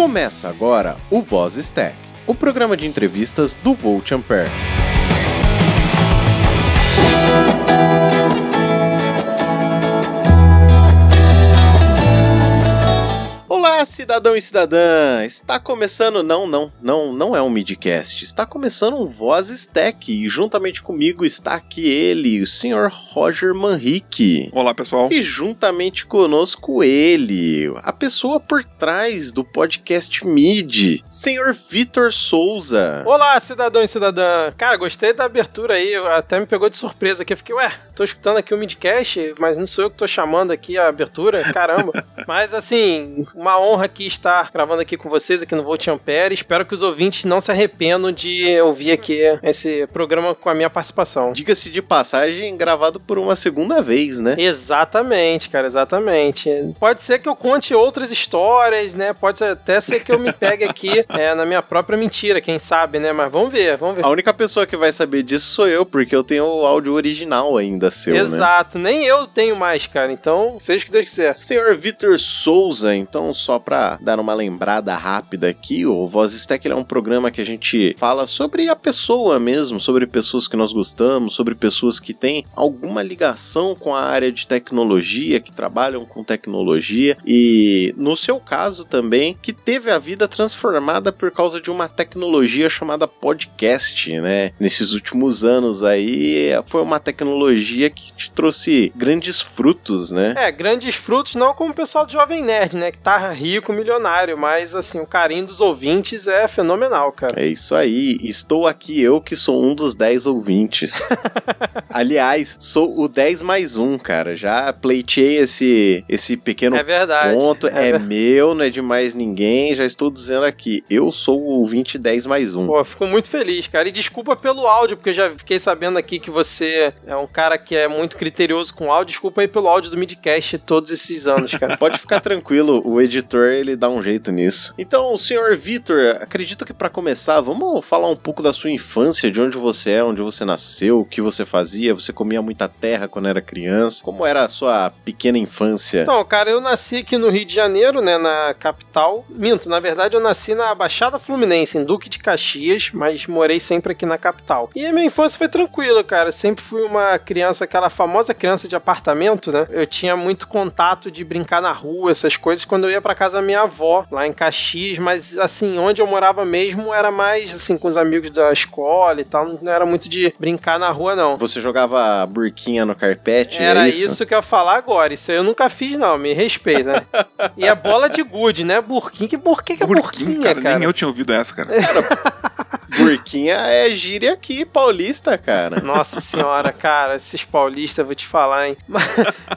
Começa agora o Voz Stack, o programa de entrevistas do Volt Ampère. Olá, cidadão e cidadã! Está começando... Não é um Midcast. Está começando um Voz Stack e juntamente comigo está aqui ele, o senhor Roger Manrique. Olá, pessoal. E juntamente conosco ele, a pessoa por trás do podcast Mid, senhor Vitor Souza. Olá, cidadão e cidadã! Cara, gostei da abertura aí, até me pegou de surpresa aqui. Eu fiquei, tô escutando aqui o Midcast, mas não sou eu que tô chamando aqui a abertura, caramba. Mas assim... uma honra aqui estar gravando aqui com vocês aqui no Volt Ampère. Espero que os ouvintes não se arrependam de ouvir aqui esse programa com a minha participação. Diga-se de passagem, gravado por uma segunda vez, né? Exatamente, cara, exatamente. Pode ser que eu conte outras histórias, né? Pode até ser que eu me pegue aqui na minha própria mentira, quem sabe, né? Mas vamos ver. A única pessoa que vai saber disso sou eu, porque eu tenho o áudio original ainda seu, Exato, né? Nem eu tenho mais, cara. Então, seja o que Deus quiser. Senhor Vitor Souza, então, só para dar uma lembrada rápida aqui, o Voz Stack é um programa que a gente fala sobre a pessoa mesmo, sobre pessoas que nós gostamos, sobre pessoas que têm alguma ligação com a área de tecnologia, que trabalham com tecnologia e, no seu caso também, que teve a vida transformada por causa de uma tecnologia chamada podcast, né? Nesses últimos anos aí, foi uma tecnologia que te trouxe grandes frutos, né? Grandes frutos não como o pessoal do Jovem Nerd, né? Que tá rico, milionário, mas assim, o carinho dos ouvintes é fenomenal, cara. É isso aí, estou aqui eu que sou um dos 10 ouvintes. Aliás, sou o 10+1, cara, já pleiteei esse pequeno ponto, meu, não é de mais ninguém, já estou dizendo aqui, eu sou o ouvinte 10+1. Pô, fico muito feliz, cara, e desculpa pelo áudio, porque eu já fiquei sabendo aqui que você é um cara que é muito criterioso com áudio, desculpa aí pelo áudio do Midcast todos esses anos, cara. Pode ficar tranquilo, o editor, ele dá um jeito nisso. Então, senhor Vitor, acredito que pra começar, vamos falar um pouco da sua infância, de onde você é, onde você nasceu, o que você fazia, você comia muita terra quando era criança, como era a sua pequena infância? Então, cara, eu nasci aqui no Rio de Janeiro, né, na capital, na verdade eu nasci na Baixada Fluminense, em Duque de Caxias, mas morei sempre aqui na capital. E a minha infância foi tranquila, cara, eu sempre fui uma criança, aquela famosa criança de apartamento, né, eu tinha muito contato de brincar na rua, essas coisas quando eu ia pra casa da minha avó, lá em Caxias, mas assim, onde eu morava mesmo era mais assim, com os amigos da escola e tal, não era muito de brincar na rua, não. Você jogava burquinha no carpete? Era isso que eu ia falar agora, isso aí eu nunca fiz, não, me respeita, né? E a bola de gude, né? Burquinha, que é burquinha, cara? Nem eu tinha ouvido essa, cara. Burquinha é gíria aqui, paulista, cara. Nossa senhora, cara, esses paulistas, vou te falar, hein?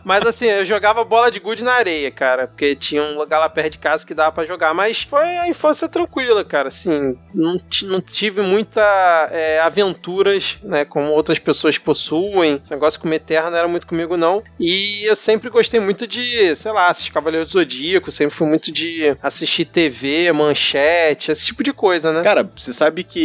Mas assim, eu jogava bola de gude na areia, cara, porque tinha um lugar lá perto de casa que dava pra jogar, mas foi a infância tranquila, cara, assim, não tive muita aventuras, né, como outras pessoas possuem, esse negócio de comer terra não era muito comigo, não, e eu sempre gostei muito de, sei lá, assistir Cavaleiros do Zodíaco, sempre fui muito de assistir TV, manchete, esse tipo de coisa, né? Cara, você sabe que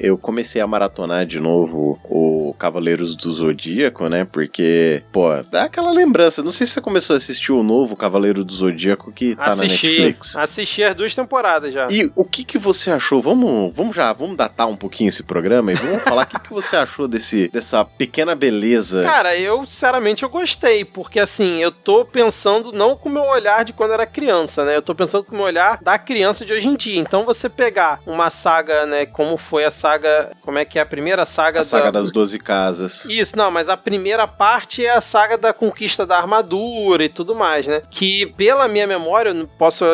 eu comecei a maratonar de novo o Cavaleiros do Zodíaco, né? Porque, pô, dá aquela lembrança. Não sei se você começou a assistir o novo Cavaleiro do Zodíaco que tá na Netflix. Assisti as 2 temporadas já. E o que você achou? Vamos datar um pouquinho esse programa e vamos falar o que você achou dessa pequena beleza. Cara, eu, sinceramente, eu gostei, porque, assim, eu tô pensando não com o meu olhar de quando era criança, né? Eu tô pensando com o meu olhar da criança de hoje em dia. Então, você pegar uma saga, né, como foi a saga, como é que é a primeira saga? A saga das 12 casas. Isso, não, mas a primeira parte é a saga da conquista da armadura e tudo mais, né? Que pela minha memória, eu não posso,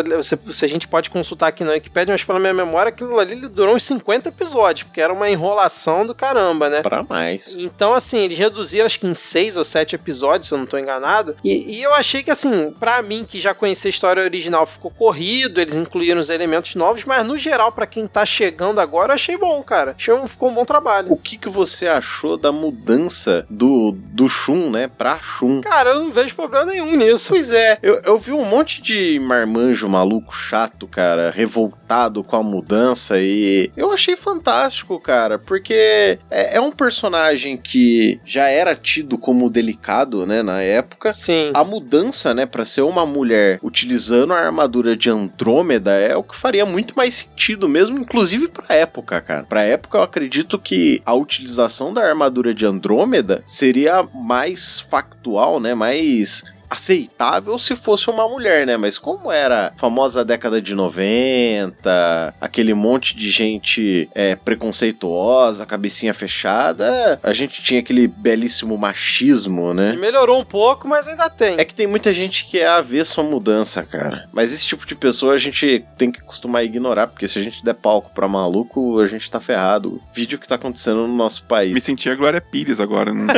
se a gente pode consultar aqui na Wikipedia, mas pela minha memória, aquilo ali durou uns 50 episódios, porque era uma enrolação do caramba, né? Pra mais. Então, assim, eles reduziram acho que em 6 ou 7 episódios, se eu não tô enganado, e eu achei que, assim, pra mim, que já conhecia a história original, ficou corrido, eles incluíram os elementos novos, mas no geral, pra quem tá chegando agora, eu achei bom, cara. Ficou um bom trabalho. O que você achou da mudança do Shun, né, pra Shun. Cara, eu não vejo problema nenhum nisso. Pois é, eu vi um monte de marmanjo maluco chato, cara, revoltado com a mudança, e eu achei fantástico, cara, porque é um personagem que já era tido como delicado, né, na época. Sim. A mudança, né, pra ser uma mulher utilizando a armadura de Andrômeda é o que faria muito mais sentido mesmo, inclusive pra época, cara. Pra época eu acredito que a utilização da armadura de Andrômeda seria mais factual, né, mais aceitável se fosse uma mulher, né? Mas como era a famosa década de 90, aquele monte de gente preconceituosa, cabecinha fechada, a gente tinha aquele belíssimo machismo, né? E melhorou um pouco, mas ainda tem. É que tem muita gente que é avesso à mudança, cara. Mas esse tipo de pessoa a gente tem que costumar ignorar, porque se a gente der palco pra maluco, a gente tá ferrado. Vídeo que tá acontecendo no nosso país. Me senti a Glória Pires agora, né?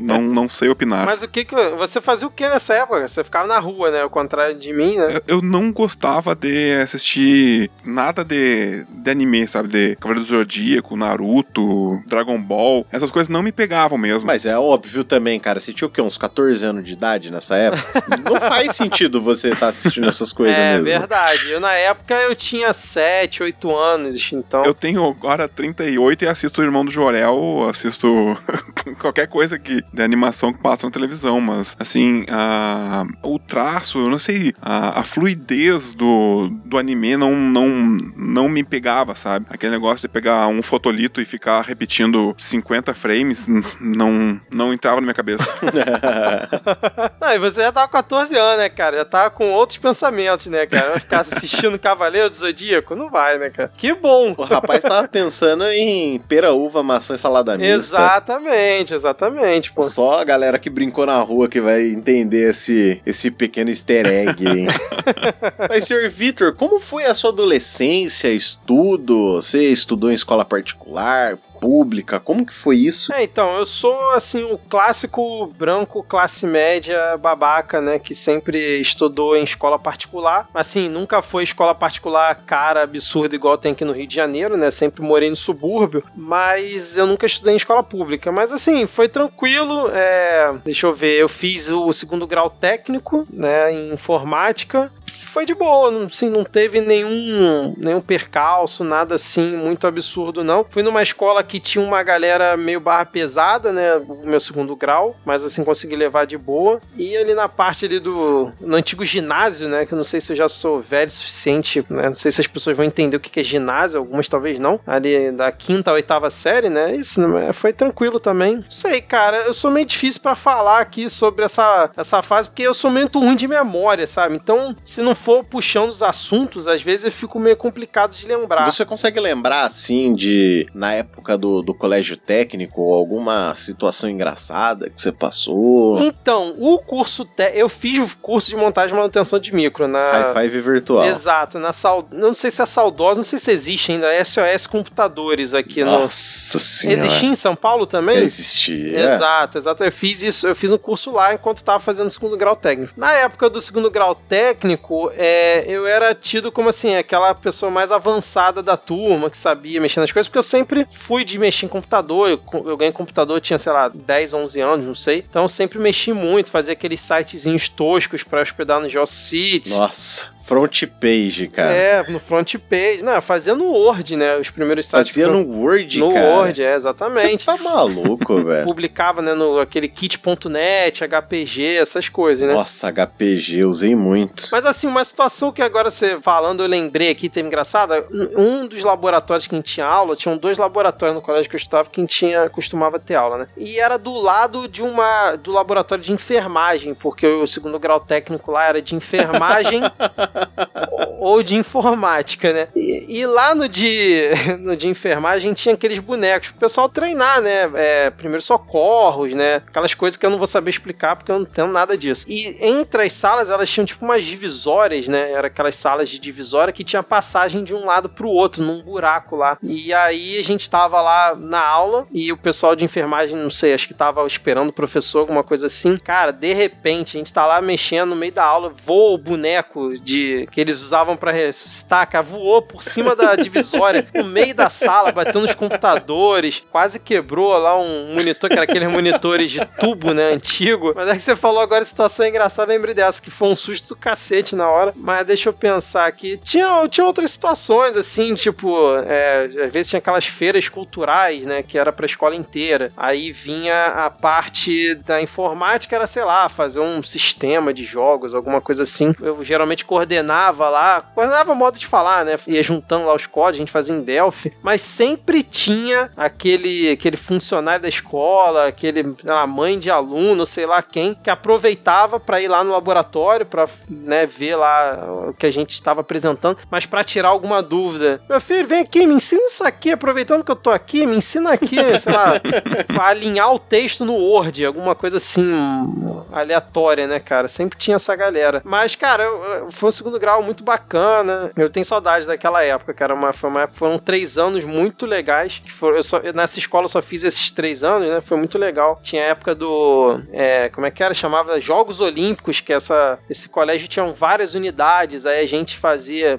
não sei opinar. Mas o que você fazia? O que nessa época? Você ficava na rua, né? Ao contrário de mim, né? Eu não gostava de assistir nada de anime, sabe? De Cavaleiros do Zodíaco, Naruto, Dragon Ball. Essas coisas não me pegavam mesmo. Mas é óbvio também, cara. Você tinha o quê? Uns 14 anos de idade nessa época? Não faz sentido você estar assistindo essas coisas mesmo. É verdade. Eu, na época, eu tinha 7, 8 anos, então... Eu tenho agora 38 e assisto o Irmão do Jorel, assisto qualquer coisa que de animação que passa na televisão, mas, assim, o traço, eu não sei, a fluidez do anime não me pegava, sabe? Aquele negócio de pegar um fotolito e ficar repetindo 50 frames não entrava na minha cabeça. Não, e você já tava com 14 anos, né, cara? Já tava com outros pensamentos, né, cara? Vai ficar assistindo Cavaleiros do Zodíaco? Não vai, né, cara? Que bom! O rapaz tava pensando em pera, uva, maçã e salada mista. Exatamente, pô. Só a galera que brincou na rua que vai entender esse pequeno easter egg, hein? Mas, senhor Vitor, como foi a sua adolescência, estudo? Você estudou em escola particular, pública? Como que foi isso? Então, eu sou, assim, o clássico branco, classe média, babaca, né, que sempre estudou em escola particular, mas, assim, nunca foi escola particular cara, absurda, igual tem aqui no Rio de Janeiro, né, sempre morei no subúrbio, mas eu nunca estudei em escola pública, mas, assim, foi tranquilo, deixa eu ver, eu fiz o segundo grau técnico, né, em informática, foi de boa, assim, não teve nenhum percalço, nada, assim, muito absurdo, não. Fui numa escola que tinha uma galera meio barra pesada, né, o meu segundo grau, mas assim consegui levar de boa, e ali na parte ali no antigo ginásio, né, que eu não sei se eu já sou velho o suficiente, né, não sei se as pessoas vão entender o que é ginásio, algumas talvez não, ali da 5ª à 8ª série, né, isso foi tranquilo também, não sei, cara, eu sou meio difícil pra falar aqui sobre essa fase, porque eu sou meio ruim de memória, sabe, então se não for puxando os assuntos, às vezes eu fico meio complicado de lembrar. Você consegue lembrar, assim, de, na época do colégio técnico, alguma situação engraçada que você passou? Então, eu fiz o curso de montagem e manutenção de micro na Hi-Fi virtual. Exato, não sei se é saudosa, não sei se existe ainda, SOS Computadores aqui. Nossa senhora. Existia em São Paulo também? Existia. Exato, eu fiz um curso lá enquanto estava fazendo o segundo grau técnico. Na época do segundo grau técnico, eu era tido como, assim, aquela pessoa mais avançada da turma, que sabia mexer nas coisas, porque eu sempre fui de mexer em computador, eu ganhei computador, tinha, sei lá, 10, 11 anos, não sei. Então eu sempre mexi muito, fazia aqueles sitezinhos toscos pra hospedar no Geocities. Nossa, Front Page, cara. No Front Page. Não, fazia no Word, né? Os primeiros sites. Fazia no Word, cara? No Word, exatamente. Você tá maluco, velho. Publicava, né, no aquele kit.net, HPG, essas coisas, né? Nossa, HPG, eu usei muito. Mas, assim, uma situação que agora você falando, eu lembrei aqui, tem engraçada, um dos laboratórios que a gente tinha aula, tinham dois laboratórios no colégio que eu estudava que a gente costumava ter aula, né? E era do lado do laboratório de enfermagem, porque o segundo grau técnico lá era de enfermagem... ou de informática, né? E lá no de enfermagem tinha aqueles bonecos pro pessoal treinar, né? Primeiros socorros, né? Aquelas coisas que eu não vou saber explicar porque eu não tenho nada disso. E entre as salas, elas tinham tipo umas divisórias, né? Era aquelas salas de divisória que tinha passagem de um lado pro outro, num buraco lá. E aí a gente tava lá na aula e o pessoal de enfermagem, não sei, acho que tava esperando o professor, alguma coisa assim. Cara, de repente, a gente tá lá mexendo no meio da aula, voa o boneco que eles usavam pegavam pra estaca, voou por cima da divisória, no meio da sala, bateu nos computadores, quase quebrou lá um monitor, que era aqueles monitores de tubo, né, antigo. Mas é que você falou agora, a situação é engraçada, lembrei dessa, que foi um susto do cacete na hora, mas deixa eu pensar aqui. Tinha outras situações, assim, tipo, às vezes tinha aquelas feiras culturais, né, que era pra escola inteira. Aí vinha a parte da informática, era, sei lá, fazer um sistema de jogos, alguma coisa assim. Eu geralmente coordenava modo de falar, né, ia juntando lá os códigos, a gente fazia em Delphi, mas sempre tinha aquele funcionário da escola, aquele, sei lá, mãe de aluno, sei lá quem, que aproveitava pra ir lá no laboratório pra, né, ver lá o que a gente estava apresentando, mas pra tirar alguma dúvida. Meu filho, vem aqui, me ensina isso aqui, aproveitando que eu tô aqui, me ensina aqui, sei lá, alinhar o texto no Word, alguma coisa assim aleatória, né, cara? Sempre tinha essa galera. Mas, cara, foi um segundo grau muito bacana. Eu tenho saudade daquela época, cara. Foram 3 anos muito legais. Que foram, nessa escola eu só fiz esses 3 anos, né? Foi muito legal. Tinha a época do... como é que era? Chamava Jogos Olímpicos, que esse colégio tinha várias unidades. Aí a gente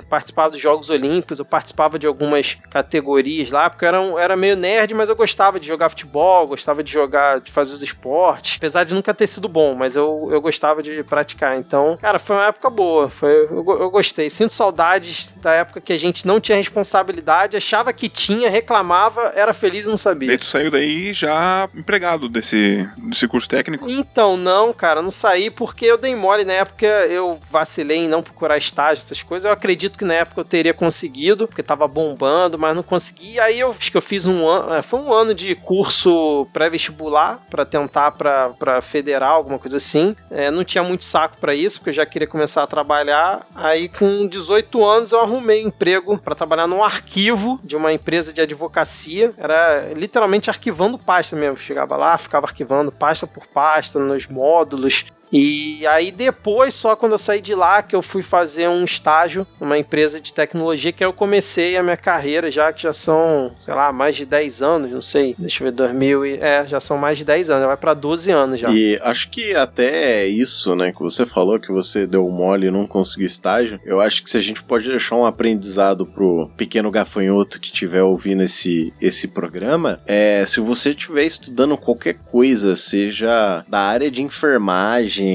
participava dos Jogos Olímpicos. Eu participava de algumas categorias lá, porque eu era meio nerd, mas eu gostava de jogar futebol, gostava de jogar, de fazer os esportes. Apesar de nunca ter sido bom, mas eu gostava de praticar. Então, cara, foi uma época boa. Eu gostei. Sinto saudades da época que a gente não tinha responsabilidade, achava que tinha, reclamava, era feliz e não sabia. E tu saiu daí já empregado desse curso técnico? Então, não, cara, não saí porque eu dei mole. Na época eu vacilei em não procurar estágio, essas coisas. Eu acredito que na época eu teria conseguido, porque tava bombando, mas não consegui. Aí eu acho que eu fiz um ano, foi um ano de curso pré-vestibular pra tentar pra federal, alguma coisa assim. Não tinha muito saco pra isso, porque eu já queria começar a trabalhar. Aí com 18 anos eu arrumei emprego pra trabalhar num arquivo de uma empresa de advocacia. Era literalmente arquivando pasta mesmo. Chegava lá, ficava arquivando pasta por pasta, nos módulos. E aí depois, só quando eu saí de lá, que eu fui fazer um estágio numa empresa de tecnologia, que aí eu comecei a minha carreira, já são, sei lá, mais de 10 anos, não sei, deixa eu ver, 2000 e... já são mais de 10 anos, já vai pra 12 anos já. E acho que até isso, né, que você falou, que você deu mole e não conseguiu estágio, eu acho que se a gente pode deixar um aprendizado pro pequeno gafanhoto que estiver ouvindo esse programa, se você estiver estudando qualquer coisa, seja da área de enfermagem,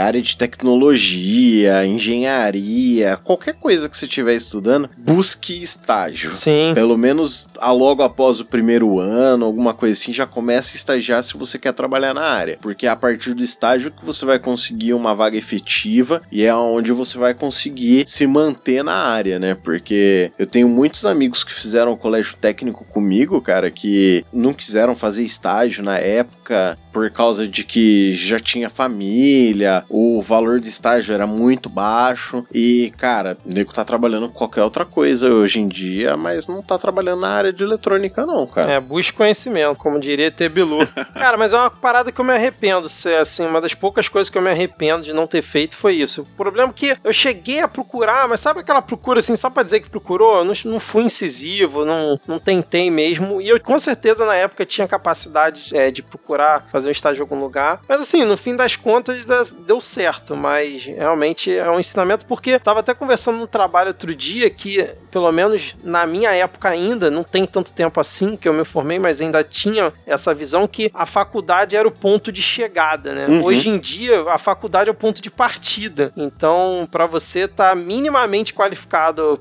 área de tecnologia, engenharia, qualquer coisa que você estiver estudando, busque estágio. Sim. Pelo menos logo após o primeiro ano, alguma coisa assim, já comece a estagiar se você quer trabalhar na área, porque é a partir do estágio que você vai conseguir uma vaga efetiva e é onde você vai conseguir se manter na área, né? Porque eu tenho muitos amigos que fizeram o colégio técnico comigo, cara, que não quiseram fazer estágio na época por causa de que já tinha família, o valor de estágio era muito baixo e, cara, o nego tá trabalhando com qualquer outra coisa hoje em dia, mas não tá trabalhando na área de eletrônica não, cara. Busca conhecimento, como diria Tebilu. Cara, mas é uma parada que eu me arrependo, assim, uma das poucas coisas que eu me arrependo de não ter feito foi isso. O problema é que eu cheguei a procurar, mas sabe aquela procura assim, só pra dizer que procurou? Eu não fui incisivo, não tentei mesmo, e eu com certeza na época tinha capacidade de procurar fazer um estágio em algum lugar, mas assim, no fim das contas deu certo, mas realmente é um ensinamento, porque tava até conversando no trabalho outro dia que, pelo menos na minha época ainda, não tem tanto tempo assim que eu me formei, mas ainda tinha essa visão que a faculdade era o ponto de chegada, né? Uhum. Hoje em dia a faculdade é o ponto de partida, então pra você tá minimamente qualificado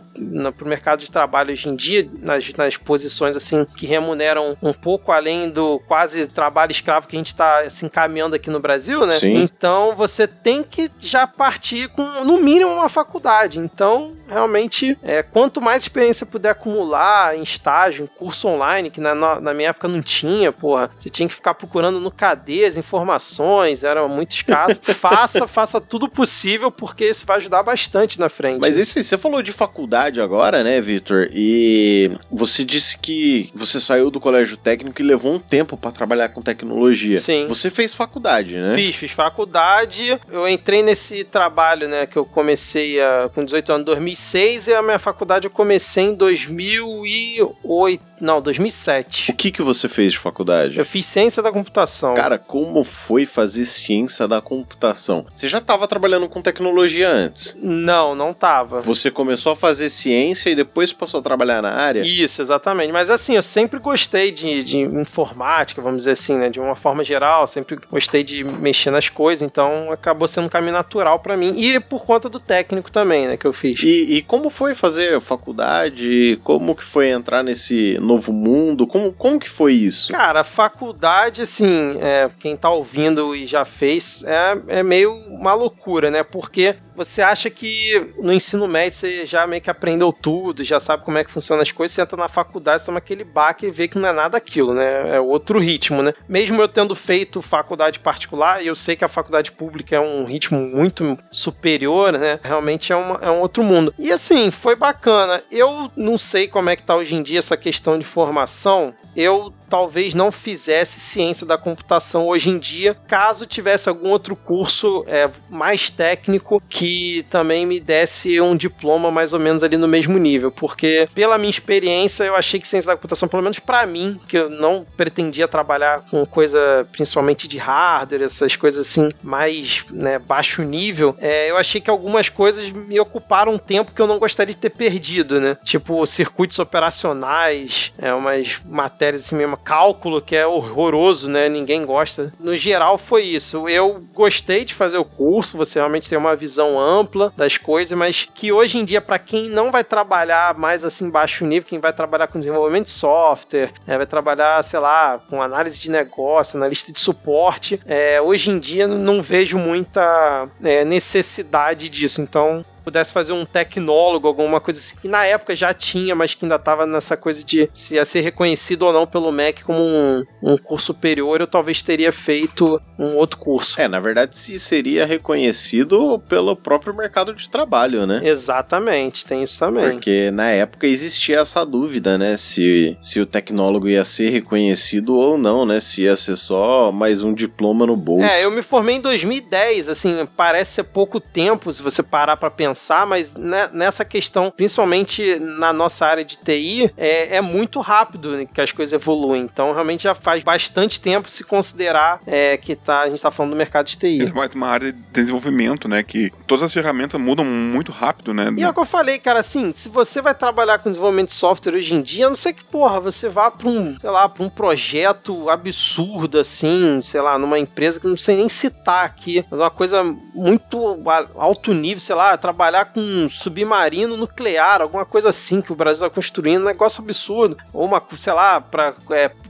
pro mercado de trabalho hoje em dia, nas posições assim que remuneram um pouco além do quase trabalho escravo que a gente tá se encaminhando aqui no Brasil, né? Sim. Então você tem que já partir com, no mínimo, uma faculdade. Então, realmente, quanto mais experiência puder acumular em estágio, em curso online, que na minha época não tinha, porra, você tinha que ficar procurando no Cadê as informações, era muito escasso. Faça tudo possível, porque isso vai ajudar bastante na frente. Mas isso aí, você falou de faculdade agora, né, Vitor? E você disse que você saiu do colégio técnico e levou um tempo pra trabalhar com tecnologia. Sim. Você fez faculdade, né? Fiz faculdade, eu entrei nesse trabalho, né, que eu comecei com 18 anos, em 2006, e a minha faculdade eu comecei em 2008. Não, 2007. O que você fez de faculdade? Eu fiz Ciência da Computação. Cara, como foi fazer Ciência da Computação? Você já estava trabalhando com tecnologia antes? Não, não estava. Você começou a fazer ciência e depois passou a trabalhar na área? Isso, exatamente. Mas assim, eu sempre gostei de informática, vamos dizer assim, né? De uma forma geral, sempre gostei de mexer nas coisas, então acabou sendo um caminho natural pra mim. E por conta do técnico também, né? Que eu fiz. E como foi fazer faculdade? Como que foi entrar nesse novo mundo? Como que foi isso? Cara, faculdade, assim, quem tá ouvindo e já fez, é meio uma loucura, né? Porque você acha que no ensino médio você já meio que aprendeu tudo, já sabe como é que funcionam as coisas, você entra na faculdade, você toma aquele baque e vê que não é nada aquilo, né? É outro ritmo, né? Mesmo eu tendo feito faculdade particular, e eu sei que a faculdade pública é um ritmo muito superior, né? Realmente é um outro mundo. E assim, foi bacana. Eu não sei como é que tá hoje em dia essa questão de formação. Eu talvez não fizesse ciência da computação hoje em dia, caso tivesse algum outro curso mais técnico que também me desse um diploma mais ou menos ali no mesmo nível, porque pela minha experiência eu achei que ciência da computação, pelo menos pra mim, que eu não pretendia trabalhar com coisa principalmente de hardware, essas coisas assim mais, né, baixo nível, eu achei que algumas coisas me ocuparam um tempo que eu não gostaria de ter perdido, né? Tipo circuitos operacionais, umas matérias assim mesmo, cálculo, que é horroroso, né? Ninguém gosta. No geral, foi isso. Eu gostei de fazer o curso, você realmente tem uma visão ampla das coisas, mas que hoje em dia, para quem não vai trabalhar mais assim, baixo nível, quem vai trabalhar com desenvolvimento de software, vai trabalhar, sei lá, com análise de negócio, analista de suporte, hoje em dia não vejo muita necessidade disso. Então, pudesse fazer um tecnólogo, alguma coisa assim, que na época já tinha, mas que ainda estava nessa coisa de se ia ser reconhecido ou não pelo MEC como um curso superior, eu talvez teria feito um outro curso. Na verdade, se seria reconhecido pelo próprio mercado de trabalho, né? Exatamente, tem isso também. Porque na época existia essa dúvida, né? Se o tecnólogo ia ser reconhecido ou não, né? Se ia ser só mais um diploma no bolso. Eu me formei em 2010, assim, parece ser pouco tempo se você parar pra pensar, mas nessa questão, principalmente na nossa área de TI, é muito rápido que as coisas evoluem. Então, realmente já faz bastante tempo se considerar que a gente está falando do mercado de TI. É mais uma área de desenvolvimento, né? Que todas as ferramentas mudam muito rápido, né? E é o que eu falei, cara, assim, se você vai trabalhar com desenvolvimento de software hoje em dia, a não ser que, você vá para um projeto absurdo, assim, sei lá, numa empresa que não sei nem citar aqui, mas uma coisa muito alto nível, sei lá, trabalhar com um submarino nuclear, alguma coisa assim que o Brasil está construindo, um negócio absurdo, ou uma, sei lá, para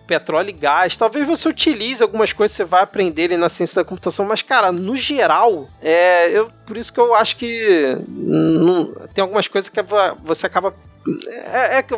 petróleo e gás, talvez você utilize algumas coisas que você vai aprender na ciência da computação, mas, cara, no geral, por isso que eu acho que tem algumas coisas que você acaba...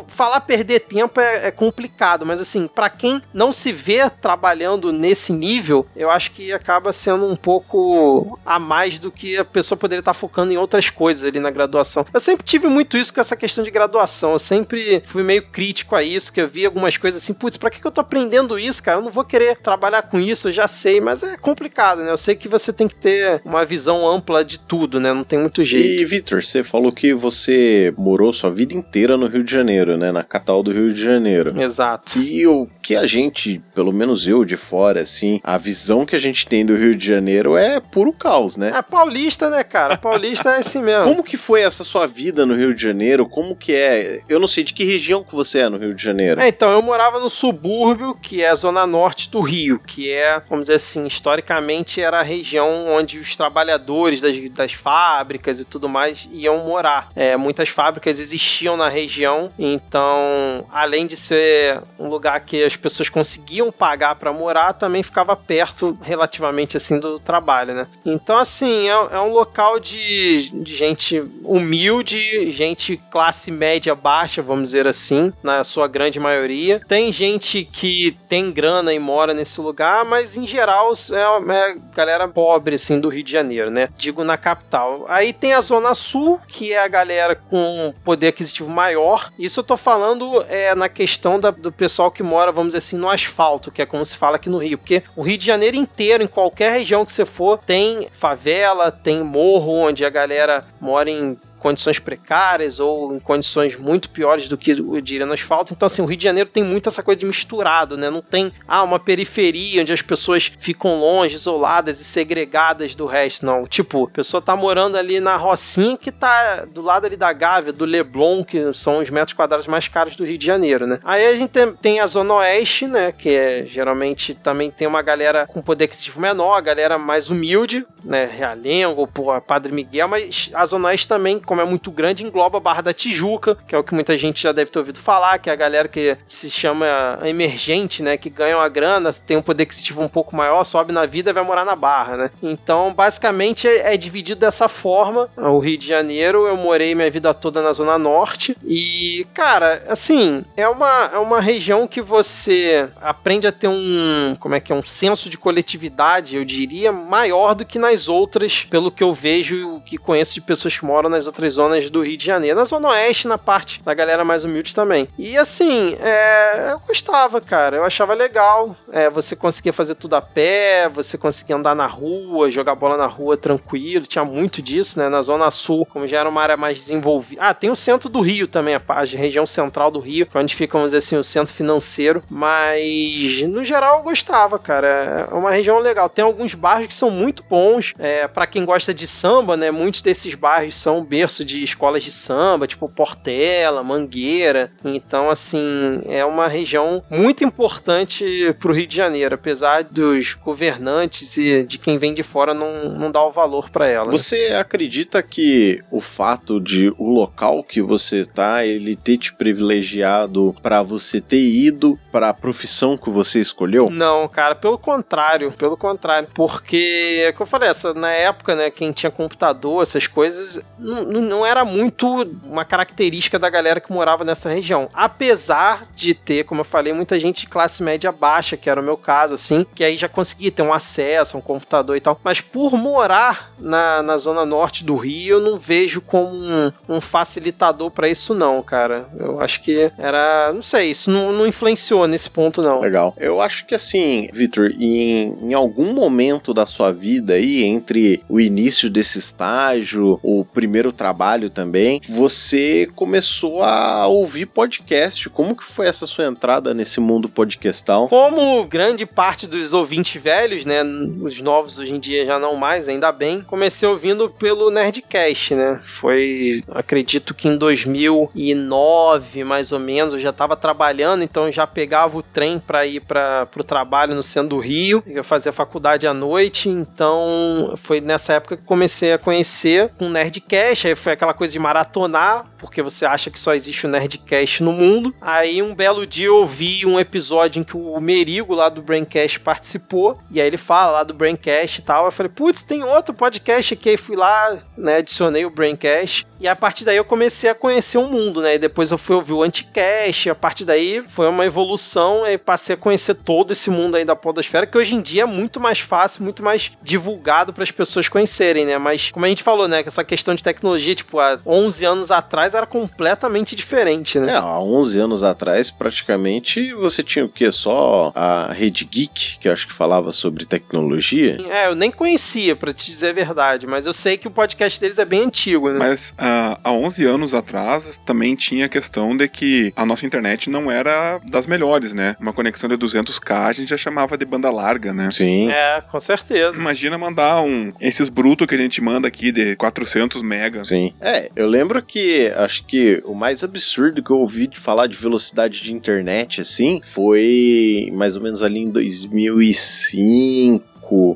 falar perder tempo é complicado, mas assim, pra quem não se vê trabalhando nesse nível, eu acho que acaba sendo um pouco a mais do que a pessoa poderia estar focando em outras coisas ali na graduação. Eu sempre tive muito isso com essa questão de graduação, eu sempre fui meio crítico a isso, que eu vi algumas coisas assim, putz, pra que eu tô aprendendo isso, cara? Eu não vou querer trabalhar com isso, eu já sei, mas é complicado, né? Eu sei que você tem que ter uma visão ampla de tudo, né? Não tem muito jeito. E, Vitor, você falou que você morou sua vida inteira no Rio de Janeiro, né? Na capital do Rio de Janeiro. Exato. E o que a gente, pelo menos eu de fora, assim, a visão que a gente tem do Rio de Janeiro é puro caos, né? É paulista, né, cara? Paulista é assim mesmo. Como que foi essa sua vida no Rio de Janeiro? Como que é? Eu não sei de que região que você é no Rio de Janeiro. Então, eu morava no subúrbio, que é a Zona Norte do Rio, que é, vamos dizer assim, historicamente era a região onde os trabalhadores das fábricas e tudo mais iam morar. Muitas fábricas existiam na região, então além de ser um lugar que as pessoas conseguiam pagar para morar, também ficava perto relativamente assim do trabalho, né? Então assim, é um local de gente humilde, gente classe média baixa, vamos dizer assim, na sua grande maioria. Tem gente que tem grana e mora nesse lugar, mas em geral é galera pobre assim do Rio de Janeiro, né? Digo, na capital. Aí tem a Zona Sul, que é a galera com poder aquisitivo maior. Isso eu tô falando na questão do pessoal que mora, vamos dizer assim, no asfalto, que é como se fala aqui no Rio, porque o Rio de Janeiro inteiro, em qualquer região que você for, tem favela, tem morro, onde a galera mora em condições precárias ou em condições muito piores do que eu diria no asfalto. Então, assim, o Rio de Janeiro tem muito essa coisa de misturado, né? Não tem, uma periferia onde as pessoas ficam longe, isoladas e segregadas do resto, não. Tipo, a pessoa tá morando ali na Rocinha, que tá do lado ali da Gávea, do Leblon, que são os metros quadrados mais caros do Rio de Janeiro, né? Aí a gente tem a Zona Oeste, né? Que é, geralmente também tem uma galera com poder aquisitivo menor, a galera mais humilde, né? Realengo, Padre Miguel, mas a Zona Oeste também, como é muito grande, engloba a Barra da Tijuca, que é o que muita gente já deve ter ouvido falar, que é a galera que se chama emergente, né, que ganha uma grana, tem um poder aquisitivo um pouco maior, sobe na vida e vai morar na Barra, né? Então, basicamente, é dividido dessa forma. O Rio de Janeiro, eu morei minha vida toda na Zona Norte e, cara, assim, é uma região que você aprende a ter um senso de coletividade, eu diria, maior do que nas outras, pelo que eu vejo e o que conheço de pessoas que moram nas outras zonas do Rio de Janeiro, na Zona Oeste, na parte da galera mais humilde também. E assim, eu gostava, cara, eu achava legal, você conseguia fazer tudo a pé, você conseguia andar na rua, jogar bola na rua tranquilo, tinha muito disso, né, na Zona Sul, como já era uma área mais desenvolvida. Tem o centro do Rio também, a região central do Rio, onde fica, vamos dizer assim, o centro financeiro, mas no geral eu gostava, cara, é uma região legal, tem alguns bairros que são muito bons, pra quem gosta de samba, né, muitos desses bairros são berço de escolas de samba, tipo Portela, Mangueira. Então, assim, é uma região muito importante pro Rio de Janeiro, apesar dos governantes e de quem vem de fora não dar o valor pra ela. Você acredita que o fato de o local que você tá, ele ter te privilegiado pra você ter ido pra profissão que você escolheu? Não, cara, pelo contrário, porque, é o que eu falei, na época, né, quem tinha computador, essas coisas, não era muito uma característica da galera que morava nessa região, apesar de ter, como eu falei, muita gente de classe média baixa, que era o meu caso, assim, que aí já conseguia ter um acesso a um computador e tal, mas por morar na Zona Norte do Rio, eu não vejo como um facilitador pra isso não, cara. Eu acho que era, não sei, isso não influenciou nesse ponto não. Legal. Eu acho que assim, Vitor, em algum momento da sua vida aí, entre o início desse estágio, o primeiro trabalho também, você começou a ouvir podcast. Como que foi essa sua entrada nesse mundo podcastal? Como grande parte dos ouvintes velhos, né, os novos hoje em dia já não mais, ainda bem, comecei ouvindo pelo Nerdcast, né, foi, acredito que em 2009, mais ou menos, eu já estava trabalhando, então já pegava o trem para ir para o trabalho no centro do Rio, eu fazia faculdade à noite, então foi nessa época que comecei a conhecer um Nerdcast, aí foi aquela coisa de maratonar, porque você acha que só existe o Nerdcast no mundo. Aí um belo dia eu ouvi um episódio em que o Merigo lá do Braincast participou, e aí ele fala lá do Braincast e tal, eu falei, putz, tem outro podcast aqui, aí fui lá, né, adicionei o Braincast, e a partir daí eu comecei a conhecer o mundo, né, e depois eu fui ouvir o Anticast, a partir daí foi uma evolução, e passei a conhecer todo esse mundo aí da podosfera, que hoje em dia é muito mais fácil, muito mais divulgado para as pessoas conhecerem, né, mas como a gente falou, né, que essa questão de tecnologia, tipo, há 11 anos atrás era completamente diferente, né. Há 11 anos atrás, praticamente, você tinha o quê? Só a Rede Geek, que eu acho que falava sobre tecnologia. Eu nem conhecia, pra te dizer a verdade, mas eu sei que o podcast deles é bem antigo, né. Mas há 11 anos atrás, também tinha a questão de que a nossa internet não era das melhores, né? Uma conexão de 200k a gente já chamava de banda larga, né? Sim. Com certeza. Imagina mandar esses brutos que a gente manda aqui de 400 mega. Sim. Eu lembro que, acho que o mais absurdo que eu ouvi de falar de velocidade de internet, assim, foi mais ou menos ali em 2005.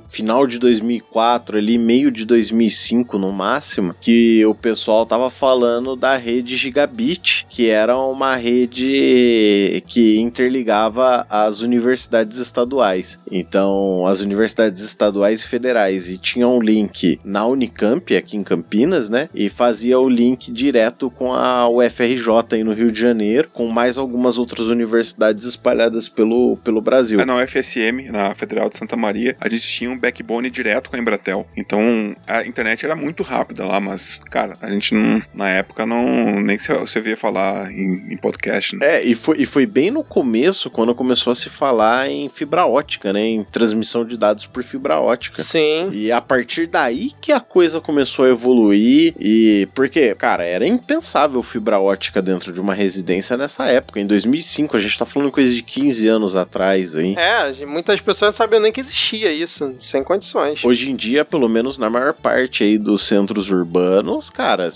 Final de 2004, ali meio de 2005 no máximo, que o pessoal tava falando da rede gigabit, que era uma rede que interligava as universidades estaduais. Então, as universidades estaduais e federais, e tinha um link na Unicamp, aqui em Campinas, né, e fazia o link direto com a UFRJ aí no Rio de Janeiro, com mais algumas outras universidades espalhadas pelo Brasil. Na UFSM, na Federal de Santa Maria, a gente eles tinham backbone direto com a Embratel. Então, a internet era muito rápida lá, mas, cara, a gente não, na época não, nem você via falar em podcast, né? É, e foi bem no começo, quando começou a se falar em fibra ótica, né? Em transmissão de dados por fibra ótica. Sim. E a partir daí que a coisa começou a evoluir, e porque, cara, era impensável fibra ótica dentro de uma residência nessa época. Em 2005, a gente tá falando coisa de 15 anos atrás, hein? É, muitas pessoas não sabiam nem que existia isso, sem condições. Hoje em dia, pelo menos na maior parte aí dos centros urbanos, cara,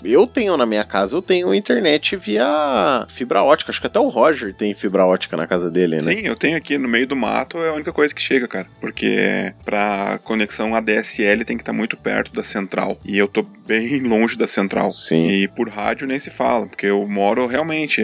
na minha casa eu tenho internet via fibra ótica. Acho que até o Roger tem fibra ótica na casa dele, né? Sim, eu tenho aqui no meio do mato, é a única coisa que chega, cara, porque pra conexão ADSL tem que estar muito perto da central, e eu tô bem longe da central. Sim. E por rádio nem se fala, porque eu moro realmente,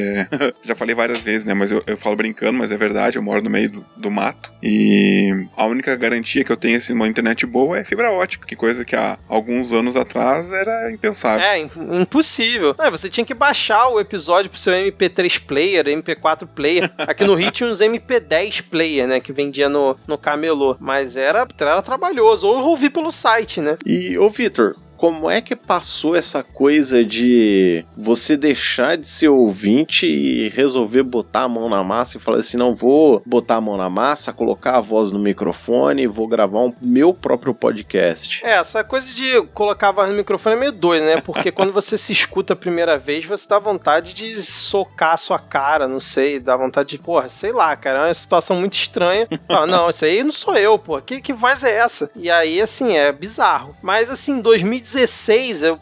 já falei várias vezes, né, mas eu falo brincando, mas é verdade, eu moro no meio do mato, e a única garantia que eu tenho, assim, uma internet boa é fibra ótica, que coisa que há alguns anos atrás era impensável. É, impossível. Não, você tinha que baixar o episódio pro seu MP3 player, MP4 player. Aqui no Rio tinha uns MP10 player, né, que vendia no camelô, mas era trabalhoso, ou ouvir pelo site, né. E, ô Vitor, como é que passou essa coisa de você deixar de ser ouvinte e resolver botar a mão na massa e falar assim, não, vou botar a mão na massa, colocar a voz no microfone, vou gravar o meu próprio podcast? É, essa coisa de colocar a voz no microfone é meio doida, né? Porque quando você se escuta a primeira vez, você dá vontade de socar a sua cara, não sei, dá vontade de, porra, sei lá, cara, é uma situação muito estranha. Fala, não, isso aí não sou eu, pô, que voz é essa? E aí, assim, é bizarro. Mas, assim, em 2016, eu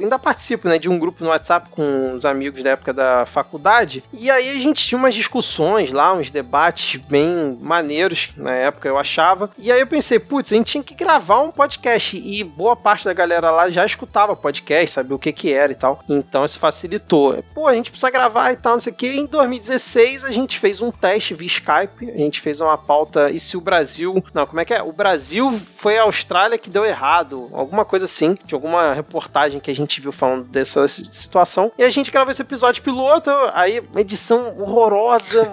ainda participo, né, de um grupo no WhatsApp com uns amigos da época da faculdade, e aí a gente tinha umas discussões lá, uns debates bem maneiros, na época eu achava, e aí eu pensei, putz, a gente tinha que gravar um podcast, e boa parte da galera lá já escutava podcast, sabia o que era e tal, então isso facilitou. Pô, a gente precisa gravar e tal, não sei o que. Em 2016 a gente fez um teste via Skype, a gente fez uma pauta, e se o Brasil, não, como é que é? O Brasil foi a Austrália que deu errado, alguma coisa assim, de alguma reportagem que a gente viu falando dessa situação, e a gente gravou esse episódio piloto, aí edição horrorosa,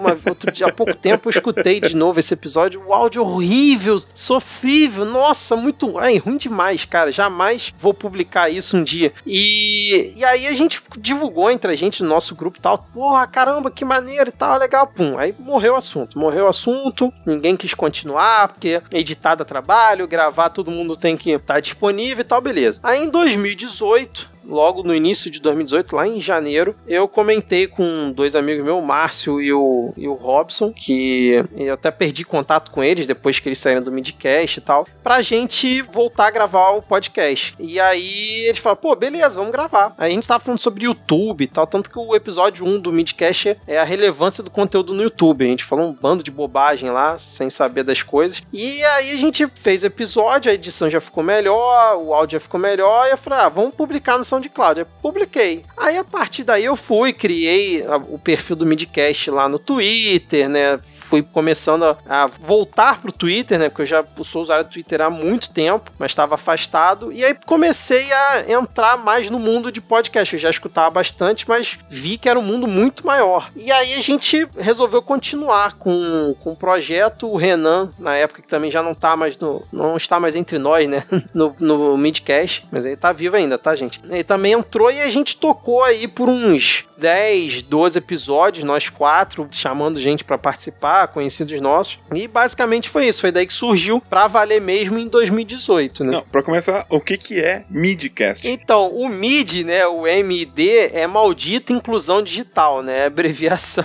há pouco tempo eu escutei de novo esse episódio, o áudio horrível, sofrível, nossa, muito ruim demais, cara, jamais vou publicar isso um dia, e aí a gente divulgou entre a gente, no nosso grupo e tal, porra, caramba, que maneiro e tal, legal, pum, aí morreu o assunto, ninguém quis continuar, porque editar dá trabalho, gravar todo mundo tem que estar disponível e tal, beleza. Aí em 2018, logo no início de 2018, lá em janeiro, eu comentei com dois amigos meus, o Márcio e o Robson, que eu até perdi contato com eles depois que eles saíram do Midcast e tal, pra gente voltar a gravar o podcast. E aí eles falaram, pô, beleza, vamos gravar. Aí a gente tava falando sobre YouTube e tal, tanto que o episódio 1 do Midcast é a relevância do conteúdo no YouTube. A gente falou um bando de bobagem lá, sem saber das coisas. E aí a gente fez o episódio, a edição já ficou melhor, o áudio já ficou melhor, e eu falei, vamos publicar no de Cláudia. Publiquei. Aí a partir daí eu fui, criei o perfil do Midcast lá no Twitter, né? Fui começando a voltar pro Twitter, né? Porque eu já sou usuário do Twitter há muito tempo, mas estava afastado. E aí comecei a entrar mais no mundo de podcast. Eu já escutava bastante, mas vi que era um mundo muito maior. E aí a gente resolveu continuar com o projeto. O Renan, na época, que também já não está mais entre nós, né? no Midcast. Mas ele tá vivo ainda, tá, gente? Ele também entrou, e a gente tocou aí por uns 10, 12 episódios, nós quatro, chamando gente pra participar, conhecidos nossos, e basicamente foi isso, foi daí que surgiu pra valer mesmo em 2018, né? Não, pra começar, o que é Midcast? Então, o Mid, né, o MD, é Maldita Inclusão Digital, né, é abreviação.